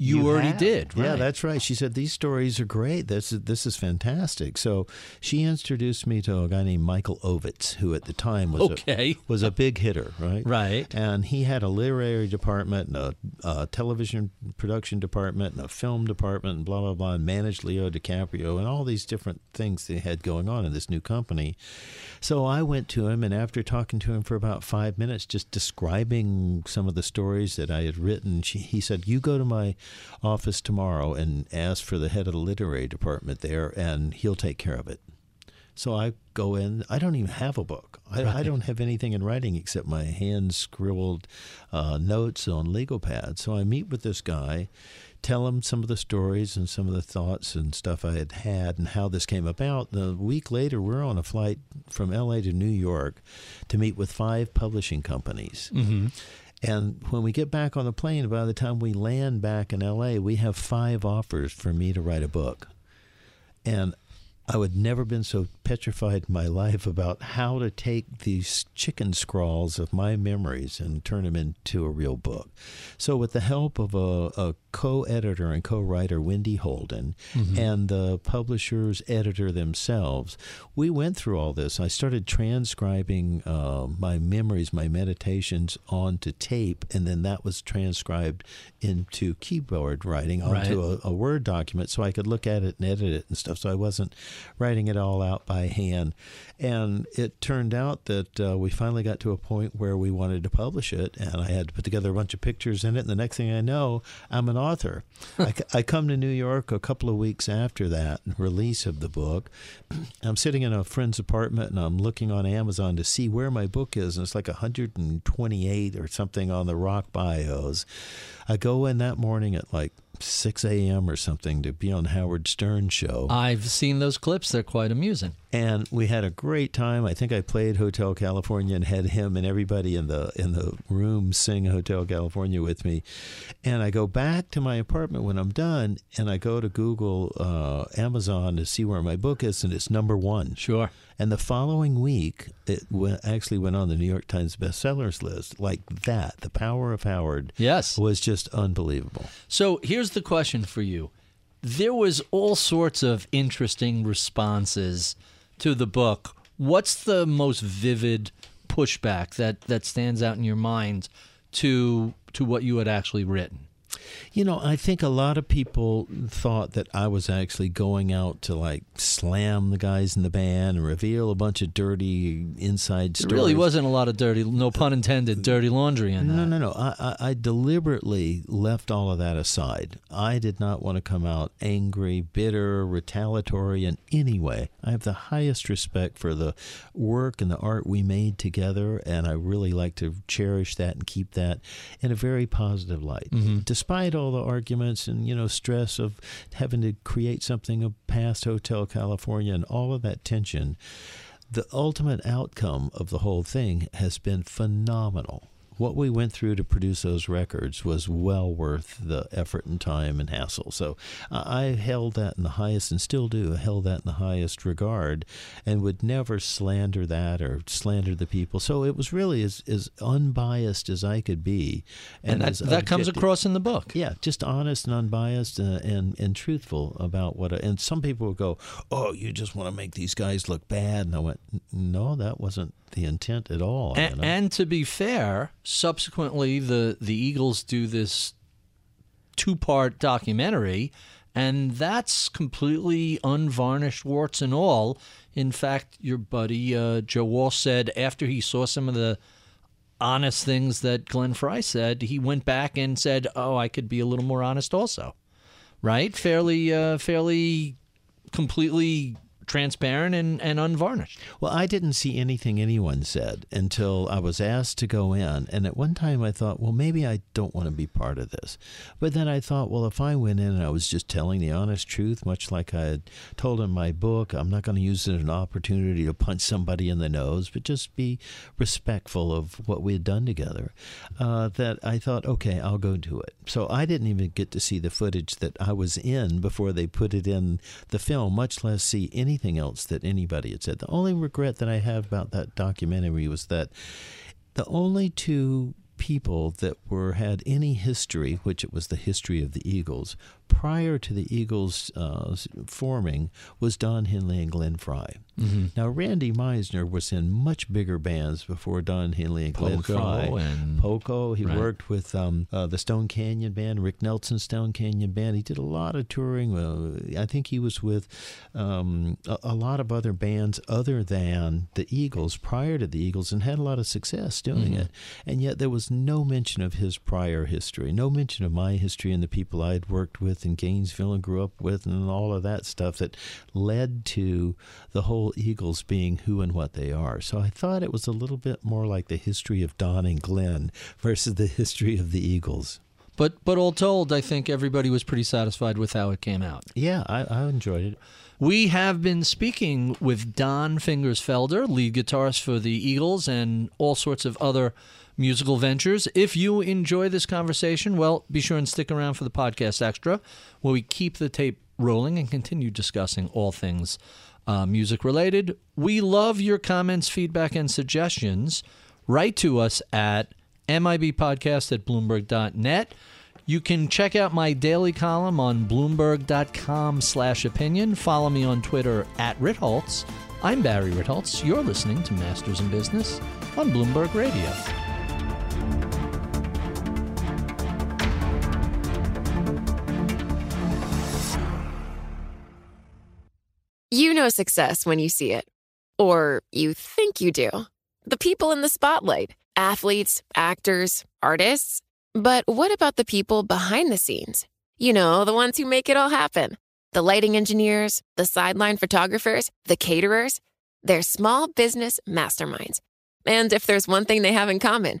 you already have. Did. Right? Yeah, that's right. She said, these stories are great. This is fantastic. So she introduced me to a guy named Michael Ovitz, who at the time was a big hitter, right? Right. And he had a literary department and a television production department and a film department and blah, blah, blah, and managed Leo DiCaprio and all these different things they had going on in this new company. So I went to him, and after talking to him for about 5 minutes, just describing some of the stories that I had written, he said, you go to my office tomorrow and ask for the head of the literary department there, and he'll take care of it. So I go in. I don't even have a book. I don't have anything in writing except my hand-scribbled notes on legal pads. So I meet with this guy, tell him some of the stories and some of the thoughts and stuff I had had and how this came about. The week later, we're on a flight from L.A. to New York to meet with 5 publishing companies. Mm-hmm. And when we get back on the plane, by the time we land back in L.A., we have 5 offers for me to write a book. And I would never been so petrified in my life about how to take these chicken scrawls of my memories and turn them into a real book. So with the help of a co-editor and co-writer, Wendy Holden, mm-hmm. and the publisher's editor themselves, we went through all this. I started transcribing my memories, my meditations onto tape, and then that was transcribed into keyboard writing onto a Word document so I could look at it and edit it and stuff, so I wasn't writing it all out by hand. And it turned out that we finally got to a point where we wanted to publish it, and I had to put together a bunch of pictures in it, and the next thing I know, I'm an author. I come to New York a couple of weeks after that release of the book. I'm sitting in a friend's apartment, and I'm looking on Amazon to see where my book is, and it's like 128 or something on the rock bios. I go in that morning at like 6 a.m. or something to be on Howard Stern's show. I've seen those clips. They're quite amusing. And we had a great time. I think I played Hotel California and had him and everybody in the room sing Hotel California with me. And I go back to my apartment when I'm done, and I go to Google Amazon to see where my book is, and it's #1. Sure. And the following week, it actually went on the New York Times bestsellers list like that. The power of Howard was just unbelievable. So here's the question for you. There was all sorts of interesting responses to the book. What's the most vivid pushback that stands out in your mind to what you had actually written? You know, I think a lot of people thought that I was actually going out to, like, slam the guys in the band and reveal a bunch of dirty inside stories. There really wasn't a lot of dirty, no pun intended, dirty laundry in that. No. I deliberately left all of that aside. I did not want to come out angry, bitter, retaliatory in any way. I have the highest respect for the work and the art we made together, and I really like to cherish that and keep that in a very positive light. Mm-hmm. Despite all the arguments and, you know, stress of having to create something of past Hotel California and all of that tension, the ultimate outcome of the whole thing has been phenomenal. What we went through to produce those records was well worth the effort and time and hassle. So I held that in the highest, and still do, held that in the highest regard, and would never slander that or slander the people. So it was really as unbiased as I could be. And that comes across in the book. Yeah, just honest and unbiased and truthful about what... And some people would go, oh, you just want to make these guys look bad. And I went, no, that wasn't the intent at all. And, you know? And to be fair... Subsequently, the Eagles do this 2-part documentary, and that's completely unvarnished, warts and all. In fact, your buddy Joe Walsh said after he saw some of the honest things that Glenn Frey said, he went back and said, oh, I could be a little more honest also. Right? Fairly completely... transparent and unvarnished. Well, I didn't see anything anyone said until I was asked to go in. And at one time I thought, well, maybe I don't want to be part of this. But then I thought, well, if I went in and I was just telling the honest truth, much like I had told in my book, I'm not going to use it as an opportunity to punch somebody in the nose, but just be respectful of what we had done together, that I thought, okay, I'll go do it. So I didn't even get to see the footage that I was in before they put it in the film, much less see anything else that anybody had said. The only regret that I have about that documentary was that the only 2 people that had any history, which it was the history of the Eagles, prior to the Eagles forming, was Don Henley and Glenn Frey. Mm-hmm. Now, Randy Meisner was in much bigger bands before Don Henley and Glenn Frey. Poco. He worked with the Stone Canyon Band, Rick Nelson's Stone Canyon Band. He did a lot of touring. I think he was with a lot of other bands other than the Eagles prior to the Eagles, and had a lot of success doing it. And yet there was no mention of his prior history, no mention of my history and the people I had worked with in Gainesville and grew up with and all of that stuff that led to the whole Eagles being who and what they are. So I thought it was a little bit more like the history of Don and Glenn versus the history of the Eagles. But all told, I think everybody was pretty satisfied with how it came out. Yeah, I enjoyed it. We have been speaking with Don Fingers Felder, lead guitarist for the Eagles and all sorts of other musical ventures. If you enjoy this conversation, well, be sure and stick around for the podcast extra, where we keep the tape rolling and continue discussing all things music related. We love your comments, feedback, and suggestions. Write to us at mibpodcast@bloomberg.net. You can check out my daily column on bloomberg.com/opinion. Follow me on Twitter at Ritholtz. I'm Barry Ritholtz. You're listening to Masters in Business on Bloomberg Radio. You know success when you see it, or you think you do. The people in the spotlight, athletes, actors, artists. But what about the people behind the scenes? You know, the ones who make it all happen. The lighting engineers, the sideline photographers, the caterers. They're small business masterminds. And if there's one thing they have in common,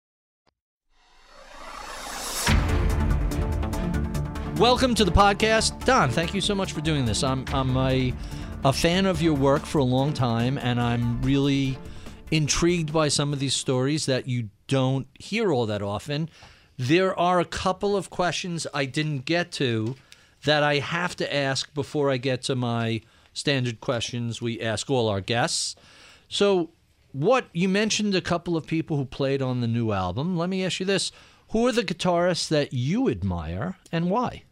Welcome to the podcast. Don, thank you so much for doing this. I'm a fan of your work for a long time, and I'm really intrigued by some of these stories that you don't hear all that often. There are a couple of questions I didn't get to that I have to ask before I get to my standard questions we ask all our guests. So what you mentioned a couple of people who played on the new album. Let me ask you this. Who are the guitarists that you admire and why?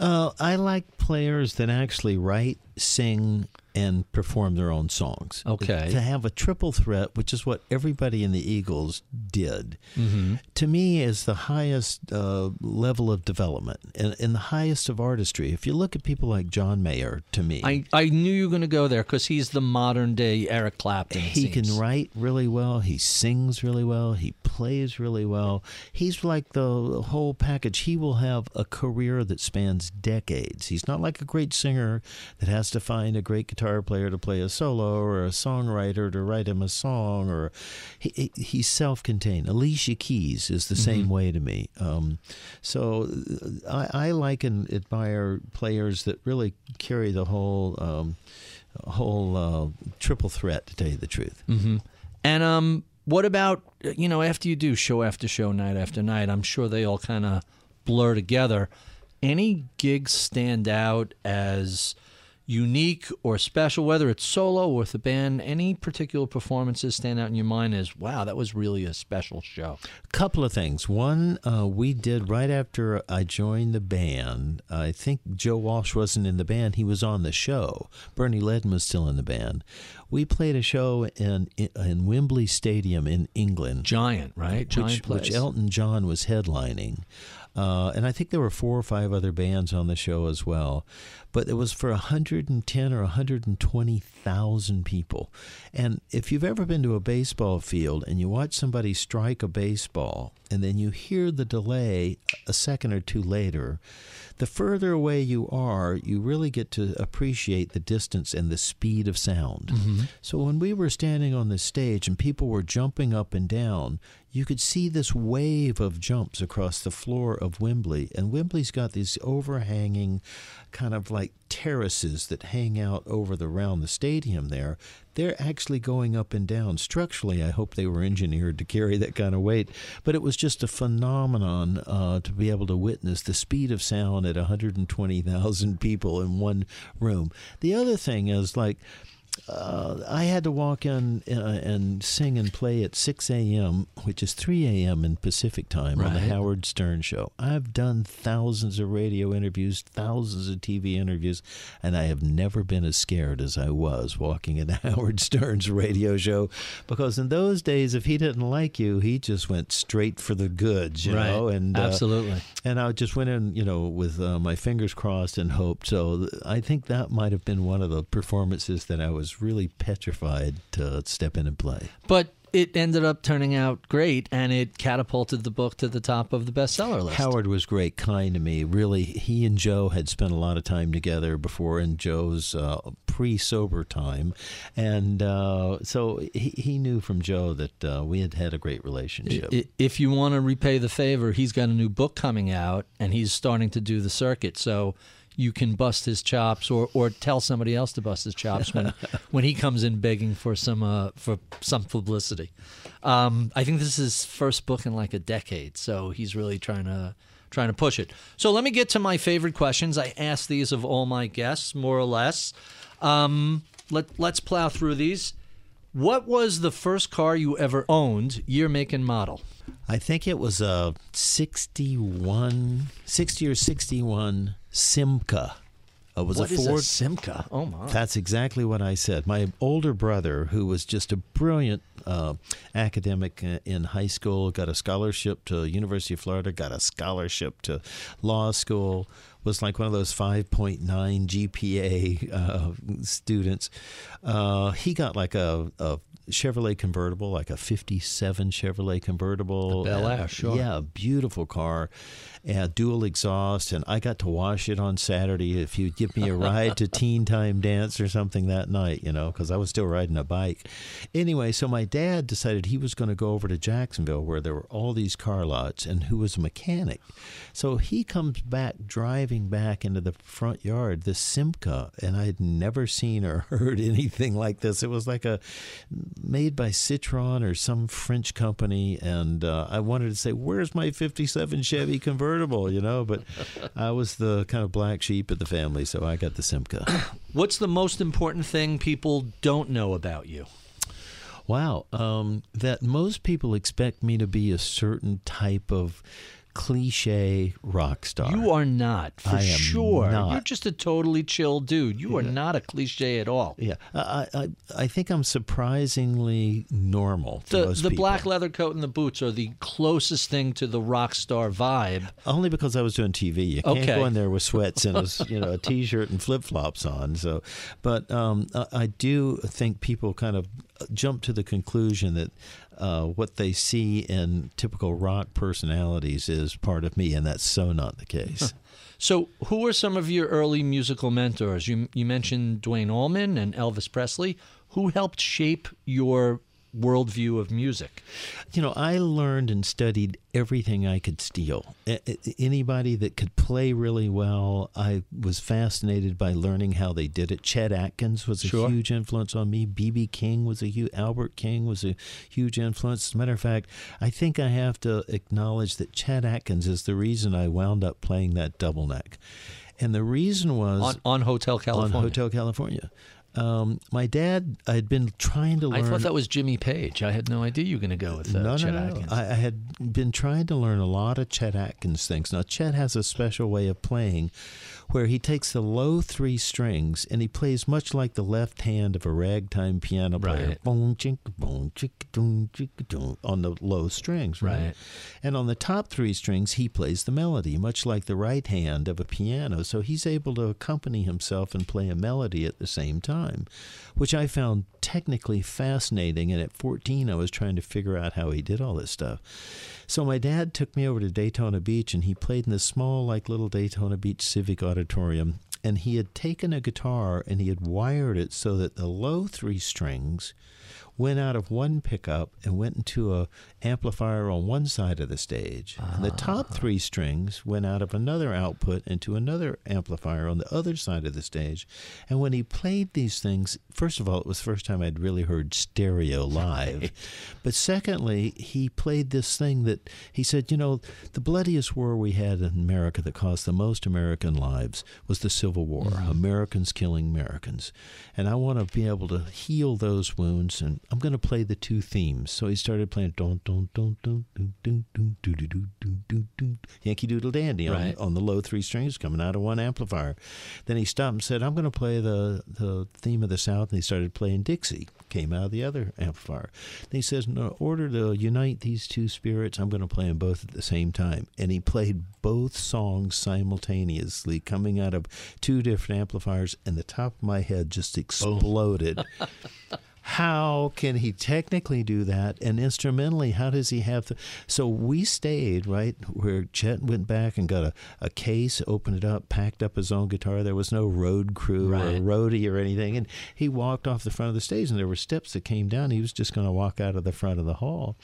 I like players that actually write, sing, and perform their own songs. Okay. To have a triple threat, which is what everybody in the Eagles did, to me is the highest level of development and the highest of artistry. If you look at people like John Mayer, to me. I knew you were going to go there because he's the modern-day Eric Clapton. He can write really well. He sings really well. He plays really well. He's like the whole package. He will have a career that spans decades. He's not like a great singer that has to find a great guitar player to play a solo, or a songwriter to write him a song, or he's self-contained. Alicia Keys is the same way to me. So I like and admire players that really carry the whole triple threat, to tell you the truth. And what about, you know, after you do show after show, night after night, I'm sure they all kind of blur together. Any gigs stand out as unique or special, whether it's solo or with a band? Any particular performances stand out in your mind as, wow, that was really a special show? A couple of things. One, we did right after I joined the band. I think Joe Walsh wasn't in the band. He was on the show. Bernie Leadon was still in the band. We played a show in Wembley Stadium in England. Giant, right? Giant place. Which Elton John was headlining. And I think there were 4 or 5 other bands on the show as well. But it was for 110 or 120,000 people. And if you've ever been to a baseball field and you watch somebody strike a baseball and then you hear the delay a second or two later, the further away you are, you really get to appreciate the distance and the speed of sound. So when we were standing on the stage and people were jumping up and down, you could see this wave of jumps across the floor of Wembley. And Wembley's got these overhanging kind of like terraces that hang out over the round the stadium there. They're actually going up and down. Structurally, I hope they were engineered to carry that kind of weight. But it was just a phenomenon to be able to witness the speed of sound at 120,000 people in one room. The other thing is, like, I had to walk in and sing and play at 6 a.m., which is 3 a.m. in Pacific time, right, on the Howard Stern Show. I've done thousands of radio interviews, thousands of TV interviews, and I have never been as scared as I was walking into Howard Stern's radio show, because in those days, if he didn't like you, he just went straight for the goods, you know? And, absolutely. And I just went in, you know, with my fingers crossed and hoped. So I think that might have been one of the performances that I was really petrified to step in and play. But it ended up turning out great, and it catapulted the book to the top of the bestseller list. Howard was great, kind to me. Really, he and Joe had spent a lot of time together before in Joe's pre-sober time. And so he knew from Joe that we had had a great relationship. If you want to repay the favor, he's got a new book coming out, and he's starting to do the circuit. So you can bust his chops, or tell somebody else to bust his chops when he comes in begging for some publicity. I think this is his first book in like a decade, so he's really trying to push it. So let me get to my favorite questions. I ask these of all my guests, more or less. Let's plow through these. What was the first car you ever owned, year, make, and model? I think it was a 60 or 61 Simca. It was a Ford Simca? Oh my! That's exactly what I said. My older brother, who was just a brilliant academic in high school, got a scholarship to University of Florida, got a scholarship to law school, was like one of those 5.9 GPA students. He got like a Chevrolet convertible, like a 57 Chevrolet convertible. The Bel Air, sure. Yeah, beautiful car, dual exhaust, and I got to wash it on Saturday if you'd give me a ride to Teen Time Dance or something that night, you know, because I was still riding a bike. Anyway, so my dad decided he was going to go over to Jacksonville where there were all these car lots and who was a mechanic. So he comes back driving back into the front yard, this Simca, and I had never seen or heard anything like this. It was like a made by Citroën or some French company, and I wanted to say, where's my 57 Chevy convertible, you know? But I was the kind of black sheep of the family, so I got the Simca. What's the most important thing people don't know about you? Wow. That most people expect me to be a certain type of cliche rock star. You are not, for sure. Not. You're just a totally chill dude. You are not a cliche at all. Yeah, I think I'm surprisingly normal to most people. The black leather coat and the boots are the closest thing to the rock star vibe. Only because I was doing TV. You can't go in there with sweats and a t-shirt and flip-flops on. So, but I do think people kind of jump to the conclusion that what they see in typical rock personalities is part of me, and that's so not the case. So who were some of your early musical mentors? You mentioned Duane Allman and Elvis Presley. Who helped shape your worldview of music? You know, I learned and studied everything I could steal. Anybody that could play really well, I was fascinated by learning how they did it. Chet Atkins was a huge influence on me. B.B. King was Albert King was a huge influence. As a matter of fact, I think I have to acknowledge that Chet Atkins is the reason I wound up playing that double neck. And the reason was on Hotel California. My dad, I had been trying to learn. I thought that was Jimmy Page. I had no idea you were going to go with Chet Atkins. No. I had been trying to learn a lot of Chet Atkins things. Now, Chet has a special way of playing where he takes the low three strings and he plays much like the left hand of a ragtime piano player. Right. Boom, chink, boom, chink, doom, chink, doom, on the low strings. Right. And on the top three strings, he plays the melody, much like the right hand of a piano. So he's able to accompany himself and play a melody at the same time, which I found technically fascinating. And at 14, I was trying to figure out how he did all this stuff. So my dad took me over to Daytona Beach, and he played in this small, like little Daytona Beach Civic Auditorium. And he had taken a guitar and he had wired it so that the low three strings went out of one pickup and went into a amplifier on one side of the stage. Uh-huh. And the top three strings went out of another output into another amplifier on the other side of the stage. And when he played these things, first of all, it was the first time I'd really heard stereo live. But secondly, he played this thing that he said, you know, the bloodiest war we had in America that cost the most American lives was the Civil War. Mm-hmm. Americans killing Americans. And I want to be able to heal those wounds, and I'm going to play the two themes. So he started playing Yankee Doodle Dandy on the low three strings coming out of one amplifier. Then he stopped and said, I'm going to play the theme of the South, and he started playing Dixie, came out of the other amplifier. Then he says, in order to unite these two spirits, I'm going to play them both at the same time. And he played both songs simultaneously, coming out of two different amplifiers, and the top of my head just exploded. How can he technically do that? And instrumentally, how does he have the... So we stayed, right, where Chet went back and got a case, opened it up, packed up his own guitar. There was no road crew or roadie or anything. And he walked off the front of the stage, and there were steps that came down. He was just going to walk out of the front of the hall.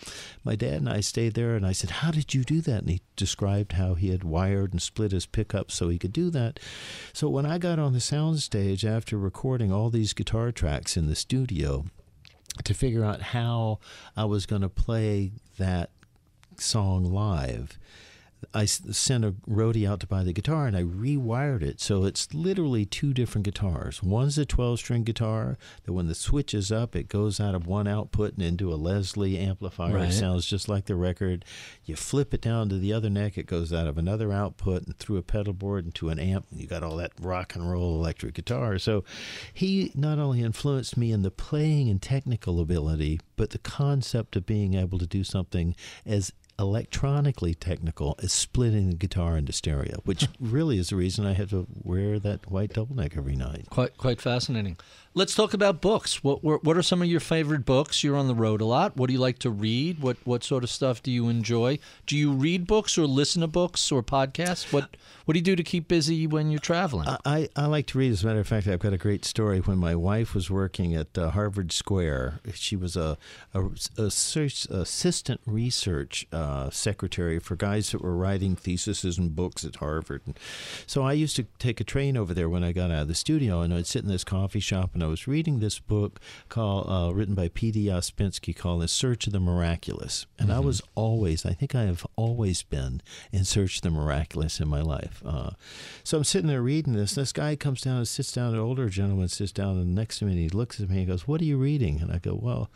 My dad and I stayed there, and I said, how did you do that? And he described how he had wired and split his pickup so he could do that. So when I got on the sound stage after recording all these guitar tracks in the studio, to figure out how I was going to play that song live, I sent a roadie out to buy the guitar, and I rewired it. So it's literally two different guitars. One's a 12-string guitar that when the switch is up, it goes out of one output and into a Leslie amplifier. Right. It sounds just like the record. You flip it down to the other neck, it goes out of another output and through a pedal board into an amp. You got all that rock and roll electric guitar. So he not only influenced me in the playing and technical ability, but the concept of being able to do something as electronically technical is splitting the guitar into stereo, which really is the reason I had to wear that white double neck every night. Quite fascinating. Let's talk about books. What are some of your favorite books? You're on the road a lot. What do you like to read? What sort of stuff do you enjoy? Do you read books or listen to books or podcasts? What do you do to keep busy when you're traveling? I like to read. As a matter of fact, I've got a great story. When my wife was working at Harvard Square, she was assistant research secretary for guys that were writing theses and books at Harvard. And so I used to take a train over there when I got out of the studio, and I'd sit in this coffee shop, and I was reading this book called, written by P.D. Ospensky, called In Search of the Miraculous. And mm-hmm. I have always been in search of the miraculous in my life. So I'm sitting there reading this. This guy comes down and sits down, an older gentleman sits down and next to me, and he looks at me and goes, what are you reading? And I go, well,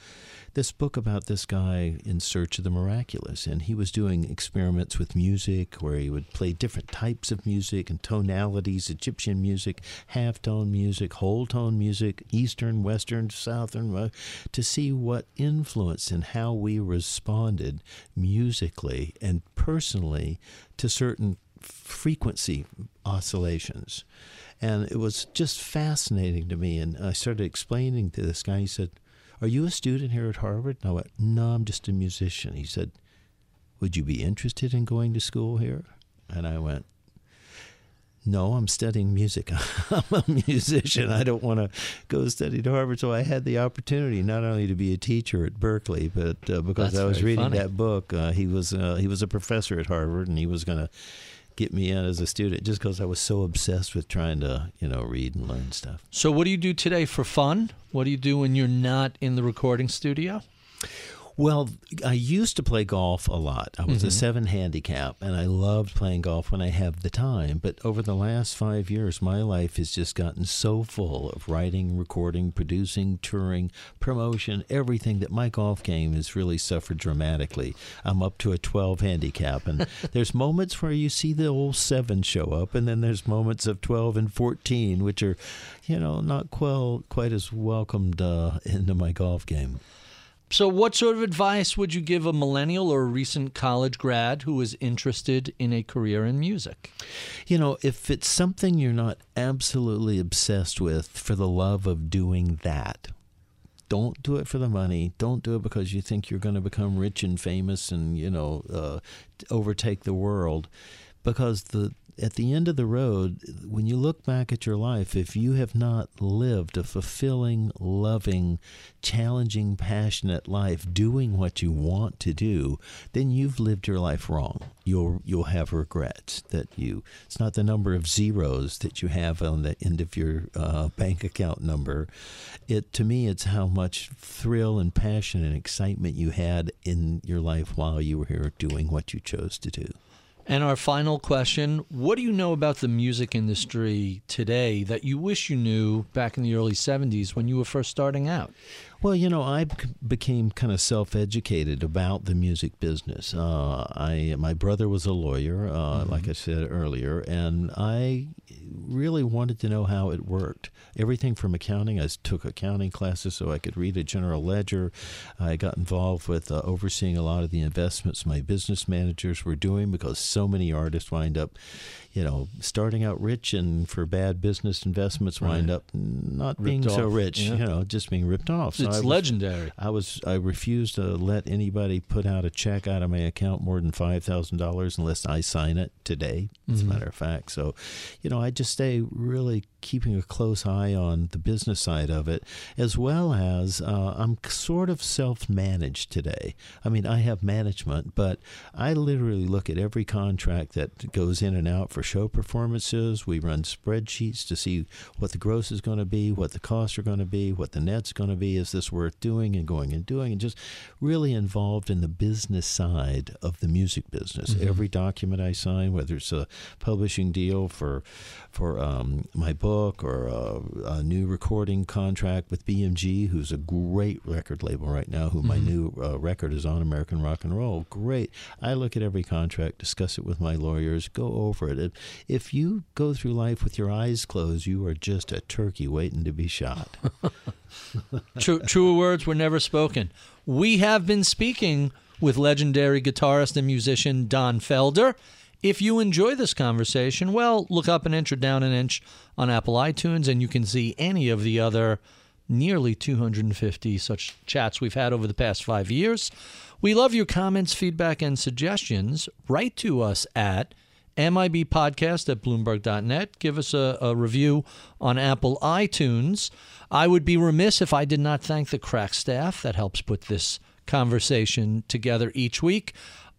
this book about this guy in search of the miraculous. And he was doing experiments with music where he would play different types of music and tonalities, Egyptian music, half-tone music, whole-tone music, Eastern, Western, Southern, to see what influence and how we responded musically and personally to certain frequency oscillations. And it was just fascinating to me. And I started explaining to this guy. He said, are you a student here at Harvard? And I went, no, I'm just a musician. He said, would you be interested in going to school here? And I went, no, I'm studying music. I'm a musician. I don't want to go study to Harvard. So I had the opportunity not only to be a teacher at Berklee, but because I was reading that book, he was a professor at Harvard, and he was going to get me in as a student just because I was so obsessed with trying to, read and learn stuff. So what do you do today for fun? What do you do when you're not in the recording studio? Well, I used to play golf a lot. I was mm-hmm. a 7 handicap, and I loved playing golf when I have the time. But over the last 5 years, my life has just gotten so full of writing, recording, producing, touring, promotion, everything, that my golf game has really suffered dramatically. I'm up to a 12 handicap, and there's moments where you see the old 7 show up, and then there's moments of 12 and 14, which are, not quite as welcomed into my golf game. So what sort of advice would you give a millennial or a recent college grad who is interested in a career in music? If it's something you're not absolutely obsessed with for the love of doing that, don't do it for the money. Don't do it because you think you're going to become rich and famous and, overtake the world. Because the at the end of the road, when you look back at your life, if you have not lived a fulfilling, loving, challenging, passionate life, doing what you want to do, then you've lived your life wrong. You'll have regrets that you. It's not the number of zeros that you have on the end of your bank account number. It to me, it's how much thrill and passion and excitement you had in your life while you were here doing what you chose to do. And our final question, what do you know about the music industry today that you wish you knew back in the early 70s when you were first starting out? Well, you know, I became kind of self-educated about the music business. My brother was a lawyer, like I said earlier, and I really wanted to know how it worked. Everything from accounting. I took accounting classes so I could read a general ledger. I got involved with overseeing a lot of the investments my business managers were doing, because so many artists wind up, you know, starting out rich, and for bad business investments wind up not ripped being off. So rich, you know, just being ripped off. So it's legendary. I refused to let anybody put out a check out of my account more than $5,000 unless I sign it today, as a matter of fact. So, you know, I just stay really keeping a close eye on the business side of it, as well as I'm sort of self-managed today. I mean, I have management, but I literally look at every contract that goes in and out for show performances. We run spreadsheets to see what the gross is going to be, what the costs are going to be, what the net's going to be. Is this worth doing and going and doing? And just really involved in the business side of the music business. Every document I sign, whether it's a publishing deal for my book or a new recording contract with BMG, who's a great record label right now, who my new record is on, American Rock and Roll. Great. I look at every contract, discuss it with my lawyers, go over it. If you go through life with your eyes closed, you are just a turkey waiting to be shot. Truer words were never spoken. We have been speaking with legendary guitarist and musician Don Felder. If you enjoy this conversation, well, look Up an Inch or Down an Inch on Apple iTunes, and you can see any of the other nearly 250 such chats we've had over the past 5 years. We love your comments, feedback, and suggestions. Write to us at mibpodcast@bloomberg.net. Give us a review on Apple iTunes. I would be remiss if I did not thank the crack staff that helps put this conversation together each week.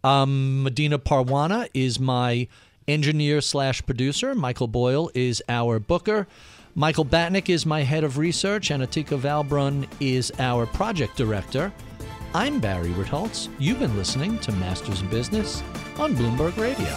Medina Parwana is my engineer/producer. Michael Boyle is our booker. Michael Batnick is my head of research, and Atika Valbrunn is our project director. I'm Barry Ritholtz. You've been listening to Masters in Business on Bloomberg Radio.